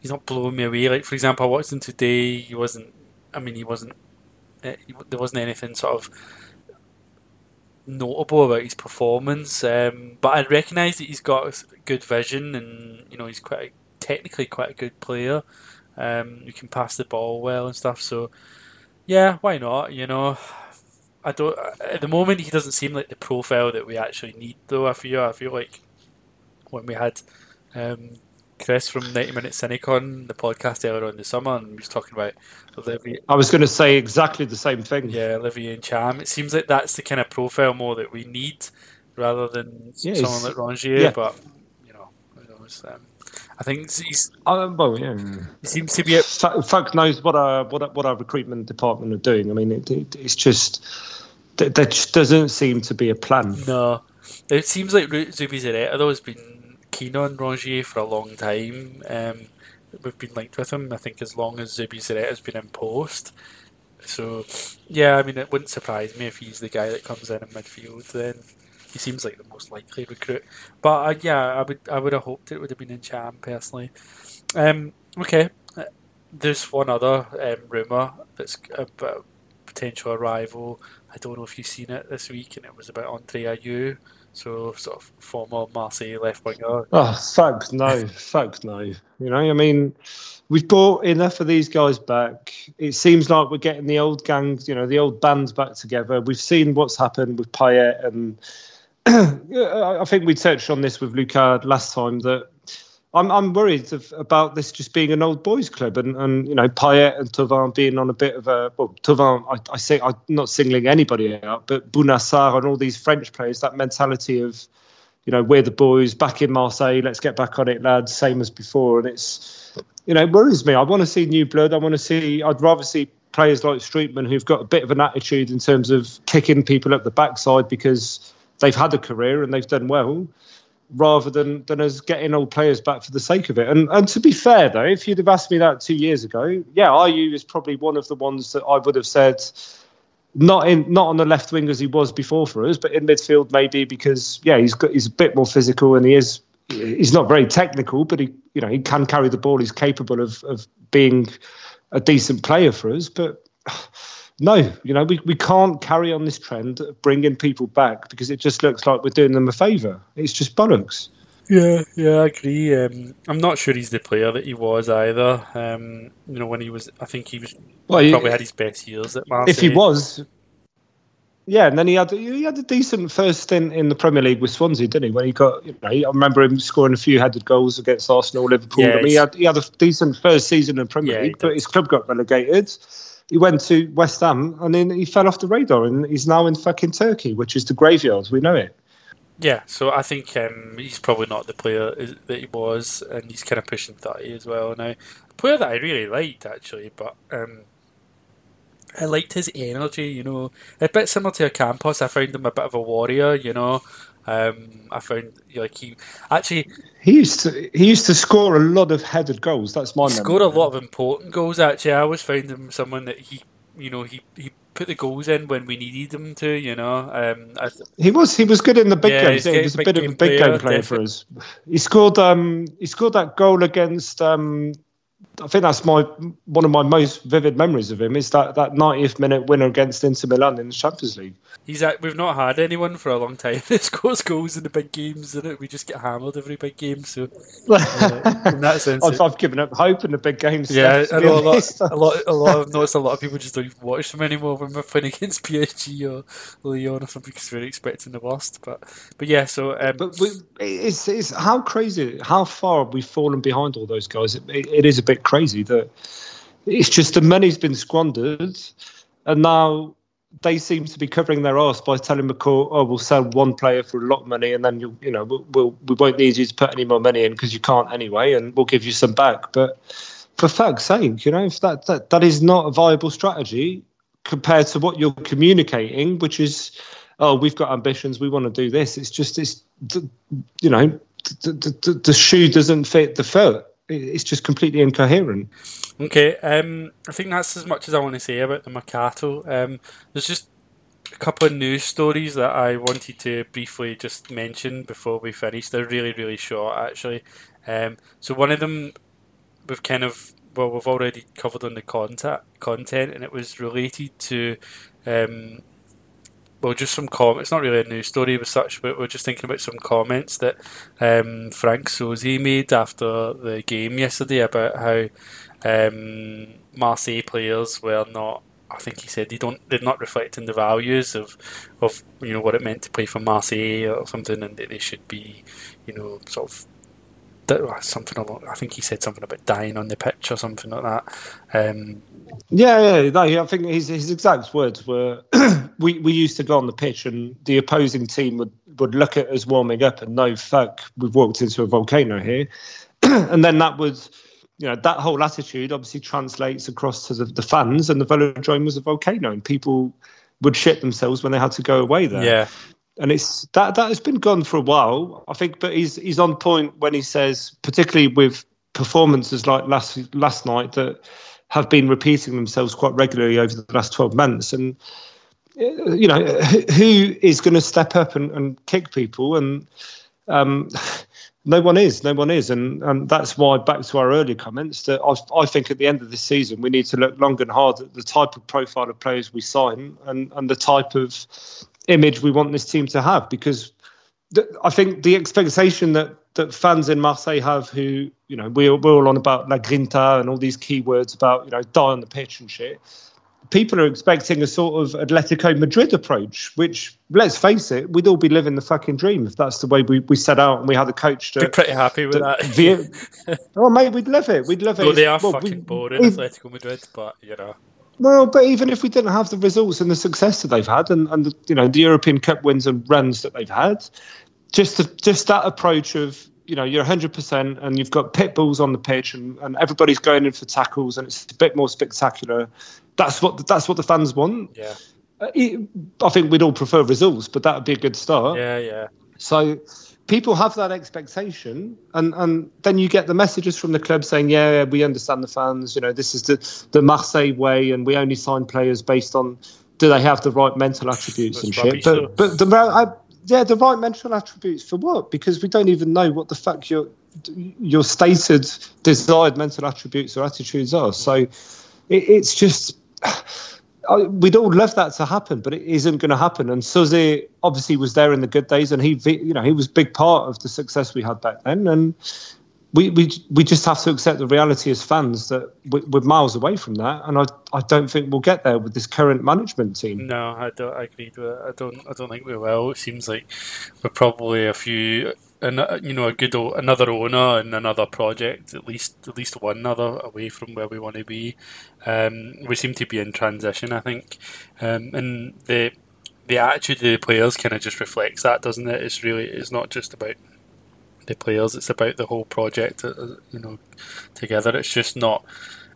He's not blowing me away. Like, for example, I watched him today. He wasn't. I mean, he wasn't it, there wasn't anything sort of notable about his performance, um, but I recognise that he's got good vision, and you know he's quite a, technically quite a good player. Um, he can pass the ball well and stuff. So yeah, why not? You know, I don't. At the moment, he doesn't seem like the profile that we actually need, though. I feel I feel like when we had um, Chris from ninety minute Cynic on the podcast earlier on the summer, and we was talking about Olivier. I was going to say exactly the same thing. Yeah, Olivier and Cham. It seems like that's the kind of profile more that we need rather than yes. someone like Rongier. Yeah. But you know, who knows? Um, I think he's. Um, well, yeah. He seems to be. A- F- folk knows what our what our, what our recruitment department are doing. I mean, it, it, it's just there, there just doesn't seem to be a plan. No, it seems like Zubizarreta though has been keen on Rongier for a long time. Um, we've been linked with him, I think, as long as Zubizarreta has been in post. So, yeah, I mean, it wouldn't surprise me if he's the guy that comes in in midfield. Then he seems like the most likely recruit. But uh, yeah, I would, I would have hoped it would have been in Cham personally. Um, okay, there's one other um, rumour that's about a potential arrival. I don't know if you've seen it this week, and it was about Andre Ayew. So, sort of former Marseille left winger. Oh, fuck no, fuck no. You know, I mean, we've brought enough of these guys back. It seems like we're getting the old gangs, you know, the old bands back together. We've seen what's happened with Payet, and I think we touched on this with Lucard last time, that I'm I'm worried of, about this just being an old boys' club, and, and you know, Payet and Thauvin being on a bit of a well, Thauvin. I, I say I'm not singling anybody out, but Bouna Sarr and all these French players, that mentality of, you know, we're the boys back in Marseille, let's get back on it, lads, same as before, and it's, you know, it worries me. I want to see new blood. I want to see. I'd rather see players like Strootman who've got a bit of an attitude in terms of kicking people up the backside because they've had a career and they've done well, rather than, than us getting old players back for the sake of it. And and to be fair, though, if you'd have asked me that two years ago, yeah, Ayew is probably one of the ones that I would have said, not in not on the left wing as he was before for us, but in midfield maybe, because, yeah, he's got he's a bit more physical and he is he's not very technical, but he you know he can carry the ball, he's capable of, of being a decent player for us. But no, you know, we, we can't carry on this trend of bringing people back because it just looks like we're doing them a favour. It's just bollocks. Yeah, yeah, I agree. Um, I'm not sure he's the player that he was either. Um, you know, when he was, I think he was well, he, probably had his best years at Marseille. If he was, yeah, and then he had he had a decent first stint in the Premier League with Swansea, didn't he? When he got, you know, I remember him scoring a few headed goals against Arsenal, Liverpool. Yeah, I mean, he had he had a decent first season in the Premier yeah, League, but his club got relegated. He went to West Ham and then he fell off the radar and he's now in fucking Turkey, which is the graveyard. We know it. Yeah, so I think um, he's probably not the player that he was, and he's kind of pushing thirty as well now. A player that I really liked, actually, but um, I liked his energy, you know. A bit similar to Ocampos, I found him a bit of a warrior, you know. Um, I found like he actually he used to he used to score a lot of headed goals. That's my he memory. Scored a lot of important goals. Actually, I always found him someone that he you know he, he put the goals in when we needed him to. You know, um, I th- he was he was good in the big yeah, games. He was a bit of a big player, game player for us. He scored um he scored that goal against. Um, I think that's my one of my most vivid memories of him is that, that ninetieth minute winner against Inter Milan in the Champions League. He's at, we've not had anyone for a long time that scores goals in the big games, and we just get hammered every big game. So uh, in that sense, I've, it, I've given up hope in the big games. Yeah, I know a lot, a lot. A lot. I've noticed a lot of people just don't even watch them anymore when we're playing against P S G or Lyon or something because we're expecting the worst. But but yeah, so um, but we, it's it's how crazy how far we've fallen behind all those guys. It, it, it is a bit crazy that it's just the money's been squandered, and now they seem to be covering their arse by telling McCourt, "Oh, we'll sell one player for a lot of money, and then you, you know, we'll, we'll, we won't need you to put any more money in because you can't anyway, and we'll give you some back." But for fuck's sake, you know, if that that, that is not a viable strategy compared to what you're communicating, which is, "Oh, we've got ambitions, we want to do this." It's just, it's you know, the, the, the shoe doesn't fit the foot. It's just completely incoherent. Okay, um, I think that's as much as I want to say about the Mercato. Um, there's just a couple of news stories that I wanted to briefly just mention before we finish. They're really, really short, actually. Um, so one of them, we've kind of well, we've already covered on the contact, content, and it was related to, um, well, just some comments. It's not really a news story as such, but we're just thinking about some comments that um, Frank Sozi made after the game yesterday about how um, Marseille players were not, I think he said, they don't, they're not reflecting the values of, of, you know, what it meant to play for Marseille or something, and that they should be, you know, sort of, something along, I think he said something about dying on the pitch or something like that. Um, yeah, yeah, no, I think his his exact words were, we, we used to go on the pitch and the opposing team would, would look at us warming up and no, fuck, we've walked into a volcano here. And then that would, you know, that whole attitude obviously translates across to the, the fans, and the Velodrome was a volcano and people would shit themselves when they had to go away there. Yeah. And it's that that has been gone for a while, I think. But he's he's on point when he says, particularly with performances like last last night that have been repeating themselves quite regularly over the last twelve months. And you know, who is going to step up and, and kick people? And um, no one is, no one is. And and that's why, back to our earlier comments, that I, I think at the end of this season we need to look long and hard at the type of profile of players we sign and and the type of image we want this team to have, because th- I think the expectation that, that fans in Marseille have, who, you know, we're, we're all on about La Grinta and all these keywords about, you know, die on the pitch and shit. People are expecting a sort of Atletico Madrid approach, which, let's face it, we'd all be living the fucking dream if that's the way we, we set out and we had a coach to... Be pretty happy with that. View, oh, mate, we'd love it. We'd love it. Well, they are well, fucking we, boring, we, Atletico Madrid, but, you know... Well, but even if we didn't have the results and the success that they've had, and, and the, you know, the European Cup wins and runs that they've had, just the, just that approach of, you know, you're one hundred percent and you've got pit bulls on the pitch and, and everybody's going in for tackles and it's a bit more spectacular. That's what that's what the fans want. Yeah, it, I think we'd all prefer results, but that would be a good start. Yeah, yeah. So people have that expectation, and, and then you get the messages from the club saying, yeah, we understand the fans, you know, this is the, the Marseille way, and we only sign players based on do they have the right mental attributes and shit. But, but the I, yeah, the right mental attributes for what? Because we don't even know what the fuck your your stated desired mental attributes or attitudes are. So it, it's just... We'd all love that to happen, but it isn't going to happen. And Suzy obviously was there in the good days, and he, you know, he was a big part of the success we had back then. And we we we just have to accept the reality as fans that we're miles away from that. And I I don't think we'll get there with this current management team. No, I don't I agree with it. I don't I don't think we will. It seems like we're probably a few. And you know, a good old, another owner and another project, at least at least one other away from where we want to be. Um, we seem to be in transition, I think, um, and the the attitude of the players kind of just reflects that, doesn't it? It's really it's not just about the players; it's about the whole project. You know, together, it's just not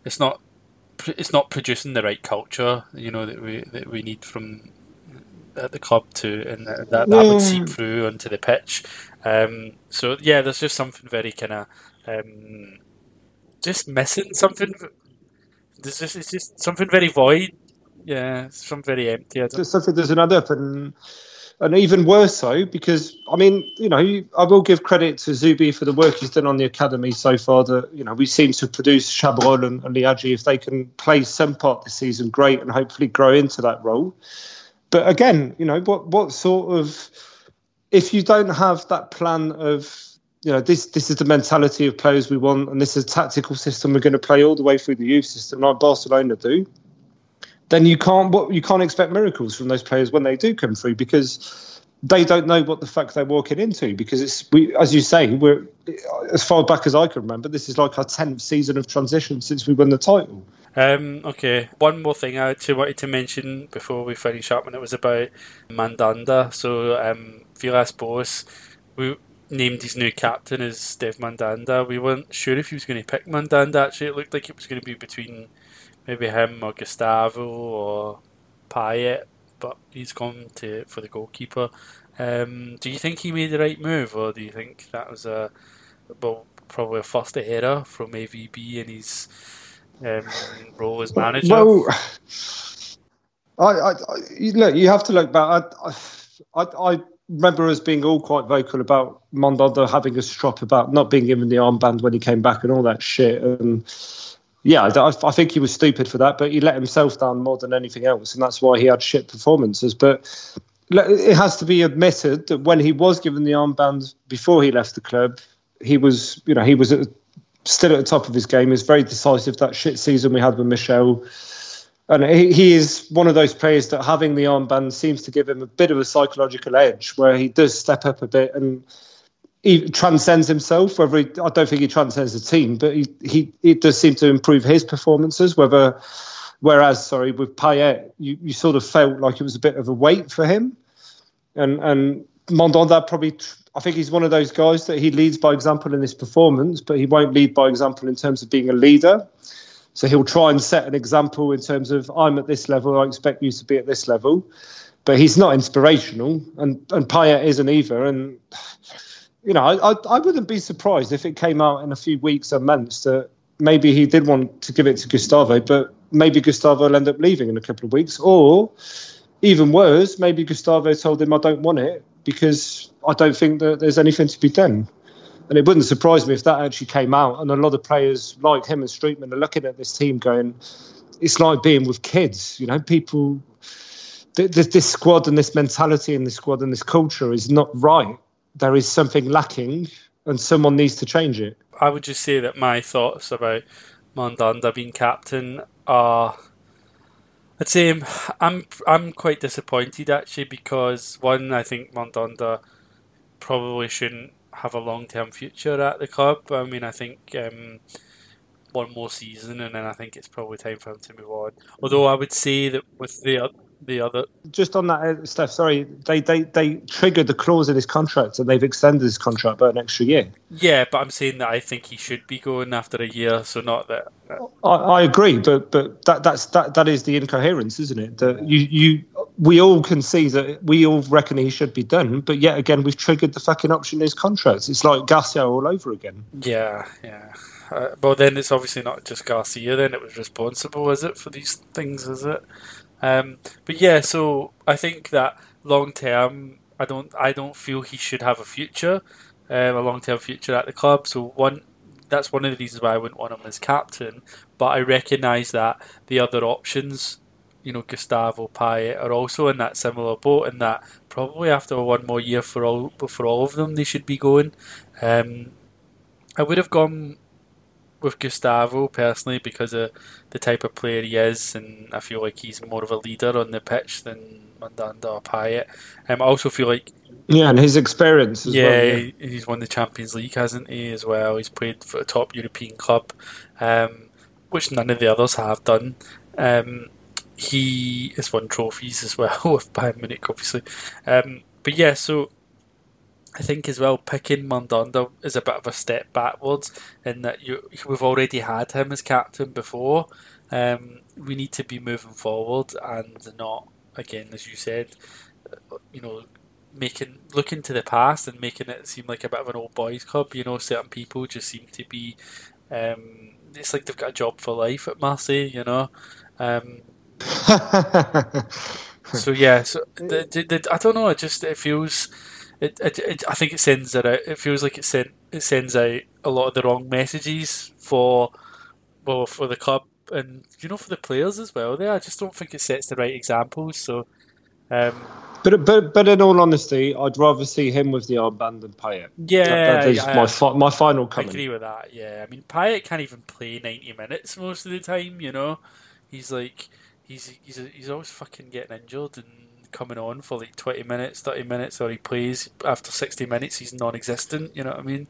it's not it's not producing the right culture, you know, that we that we need from at the club too, and that, that yeah. would seep through onto the pitch. Um, so yeah, there's just something very kind of um, just missing something. There's just it's just something very void. Yeah, something very empty. I don't there's something there's another, and and even worse so, because I mean, you know, I will give credit to Zubi for the work he's done on the academy so far. That, you know, we seem to produce Chabrol and, and Liagi. If they can play some part this season, great, and hopefully grow into that role. But again, you know, what, what sort of, if you don't have that plan of, you know, this this is the mentality of players we want, and this is a tactical system we're going to play all the way through the youth system, like Barcelona do, then you can't what you can't expect miracles from those players when they do come through, because they don't know what the fuck they're walking into. Because it's we, as you say, we're as far back as I can remember, this is like our tenth season of transition since we won the title. Um, okay, one more thing I actually wanted to mention before we finish up, and it was about Mandanda. So um, Villas-Boas, we named his new captain as Steve Mandanda. We weren't sure if he was going to pick Mandanda, actually. It looked like it was going to be between maybe him or Gustavo or Payet, but he's gone to for the goalkeeper. Um, do you think he made the right move, or do you think that was a well, probably a first error from A V B and he's... Um, role as manager? Well, I, I, I, look, you have to look back. I, I, I remember us being all quite vocal about Mandanda having a strop about not being given the armband when he came back and all that shit. And Yeah, I, I think he was stupid for that, but he let himself down more than anything else, and that's why he had shit performances. But it has to be admitted that when he was given the armband before he left the club, he was, you know, he was at, still at the top of his game. He was very decisive that shit season we had with Michel. And he, he is one of those players that having the armband seems to give him a bit of a psychological edge where he does step up a bit and he transcends himself. Whether he, I don't think he transcends the team, but he, he it does seem to improve his performances. Whether, whereas, sorry, with Payet, you, you sort of felt like it was a bit of a weight for him. And and Mandanda probably, I think he's one of those guys that he leads by example in his performance, but he won't lead by example in terms of being a leader. So he'll try and set an example in terms of, I'm at this level, I expect you to be at this level. But he's not inspirational, and, and Payet isn't either. And, you know, I, I wouldn't be surprised if it came out in a few weeks or months that maybe he did want to give it to Gustavo, but maybe Gustavo will end up leaving in a couple of weeks. Or, even worse, maybe Gustavo told him, I don't want it because I don't think that there's anything to be done. And it wouldn't surprise me if that actually came out. And a lot of players like him and Strootman are looking at this team going, it's like being with kids. You know, people, th- th- this squad and this mentality in this squad and this culture is not right. There is something lacking and someone needs to change it. I would just say that my thoughts about Mandanda being captain are, I'd say I'm, I'm, I'm quite disappointed actually, because one, I think Mandanda probably shouldn't have a long-term future at the club. I mean, I think um, one more season and then I think it's probably time for him to move on. Although I would say that with the the other... Just on that, Steph, sorry, they, they, they triggered the clause in his contract and they've extended his contract by an extra year. Yeah, but I'm saying that I think he should be going after a year, so not that... that... I, I agree, but but that that's that that is the incoherence, isn't it? That you, you we all can see that we all reckon he should be done, but yet again we've triggered the fucking option in his contract. It's like Garcia all over again. Yeah, yeah. Uh, well, then it's obviously not just Garcia then, it was responsible, is it, for these things, is it? Um, but yeah, so I think that long term, I don't, I don't feel he should have a future, um, a long term future at the club. So one, that's one of the reasons why I wouldn't want him as captain. But I recognise that the other options, you know, Gustavo, Payet, are also in that similar boat. And that probably after one more year for all, for all of them, they should be going. Um, I would have gone with Gustavo personally because of the type of player he is, and I feel like he's more of a leader on the pitch than Mandanda or Payet. Um, I also feel like... Yeah, and his experience as yeah, well. Yeah, he's won the Champions League, hasn't he, as well? He's played for a top European club, um, which none of the others have done. Um, he has won trophies as well with Bayern Munich, obviously. Um, but yeah, so... I think as well, picking Mandanda is a bit of a step backwards in that you, we've already had him as captain before. Um, we need to be moving forward and not, again, as you said, you know, making looking to the past and making it seem like a bit of an old boys club. You know, certain people just seem to be... Um, it's like they've got a job for life at Marseille, you know. Um, so, yeah, so the, the, the, I don't know, it just it feels... It, it, it, I think it sends it out. It feels like it sent it sends out a lot of the wrong messages for, well, for the club and, you know, for the players as well. There, I just don't think it sets the right examples. So, um, but but but in all honesty, I'd rather see him with the armband than Payet. Yeah, that, that is I, my fi- my final comment. I agree with that. Yeah, I mean, Payet can't even play ninety minutes most of the time. You know, he's like he's he's he's always fucking getting injured and coming on for like twenty minutes, thirty minutes, or he plays after sixty minutes, he's non-existent, you know what I mean?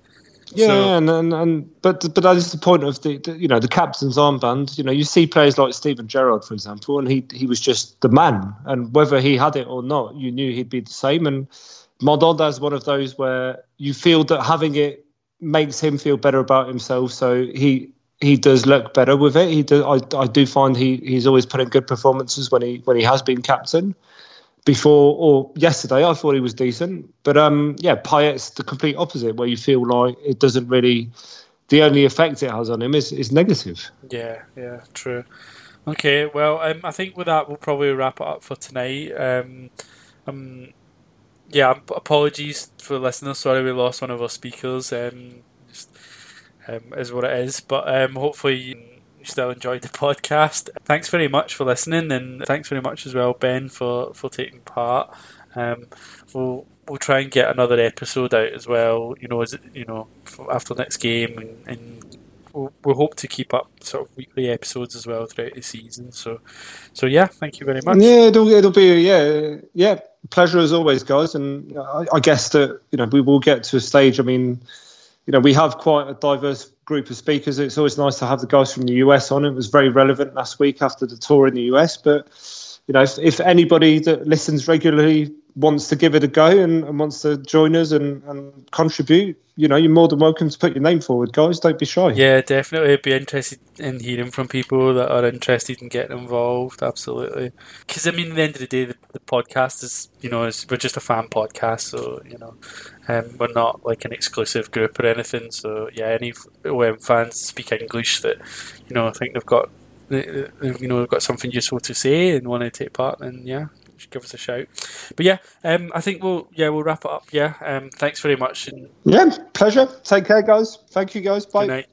Yeah, so, and, and and but but that is the point of the, the you know the captain's armband. You know, you see players like Steven Gerrard, for example, and he he was just the man, and whether he had it or not, you knew he'd be the same. And Mandanda is one of those where you feel that having it makes him feel better about himself, so he he does look better with it. He do, I I do find he he's always put in good performances when he when he has been captain. Before or yesterday, I thought he was decent. But um, yeah, Payet's the complete opposite, where you feel like it doesn't really... The only effect it has on him is, is negative. Yeah, yeah, true. Okay, well, um, I think with that, we'll probably wrap it up for tonight. Um, um, yeah, apologies for listeners. Sorry we lost one of our speakers, um, just, um, is what it is. But um, hopefully... you still enjoyed the podcast. Thanks very much for listening, and thanks very much as well, Ben, for, for taking part. Um, we'll we'll try and get another episode out as well. You know, as you know, after the next game, and, and we'll, we'll hope to keep up sort of weekly episodes as well throughout the season. So, so yeah, thank you very much. Yeah, it'll, it'll be yeah yeah pleasure as always, guys. And I, I guess that you know we will get to a stage. I mean, you know, we have quite a diverse group of speakers. It's always nice to have the guys from the U S on. It was very relevant last week after the tour in the U S, but. You know, if, if anybody that listens regularly wants to give it a go and, and wants to join us and, and contribute, you know, you're more than welcome to put your name forward, guys. Don't be shy. Yeah, definitely. I'd be interested in hearing from people that are interested in getting involved. Absolutely. Because, I mean, at the end of the day, the, the podcast is, you know, is, we're just a fan podcast. So, you know, um, we're not like an exclusive group or anything. So, yeah, any O M fans speak English that, you know, I think they've got. You know, we've got something useful to say and want to take part, and yeah, give us a shout. But yeah, um, I think we'll yeah we'll wrap it up. Yeah, um, thanks very much. And yeah, pleasure. Take care, guys. Thank you, guys. Bye. Good night.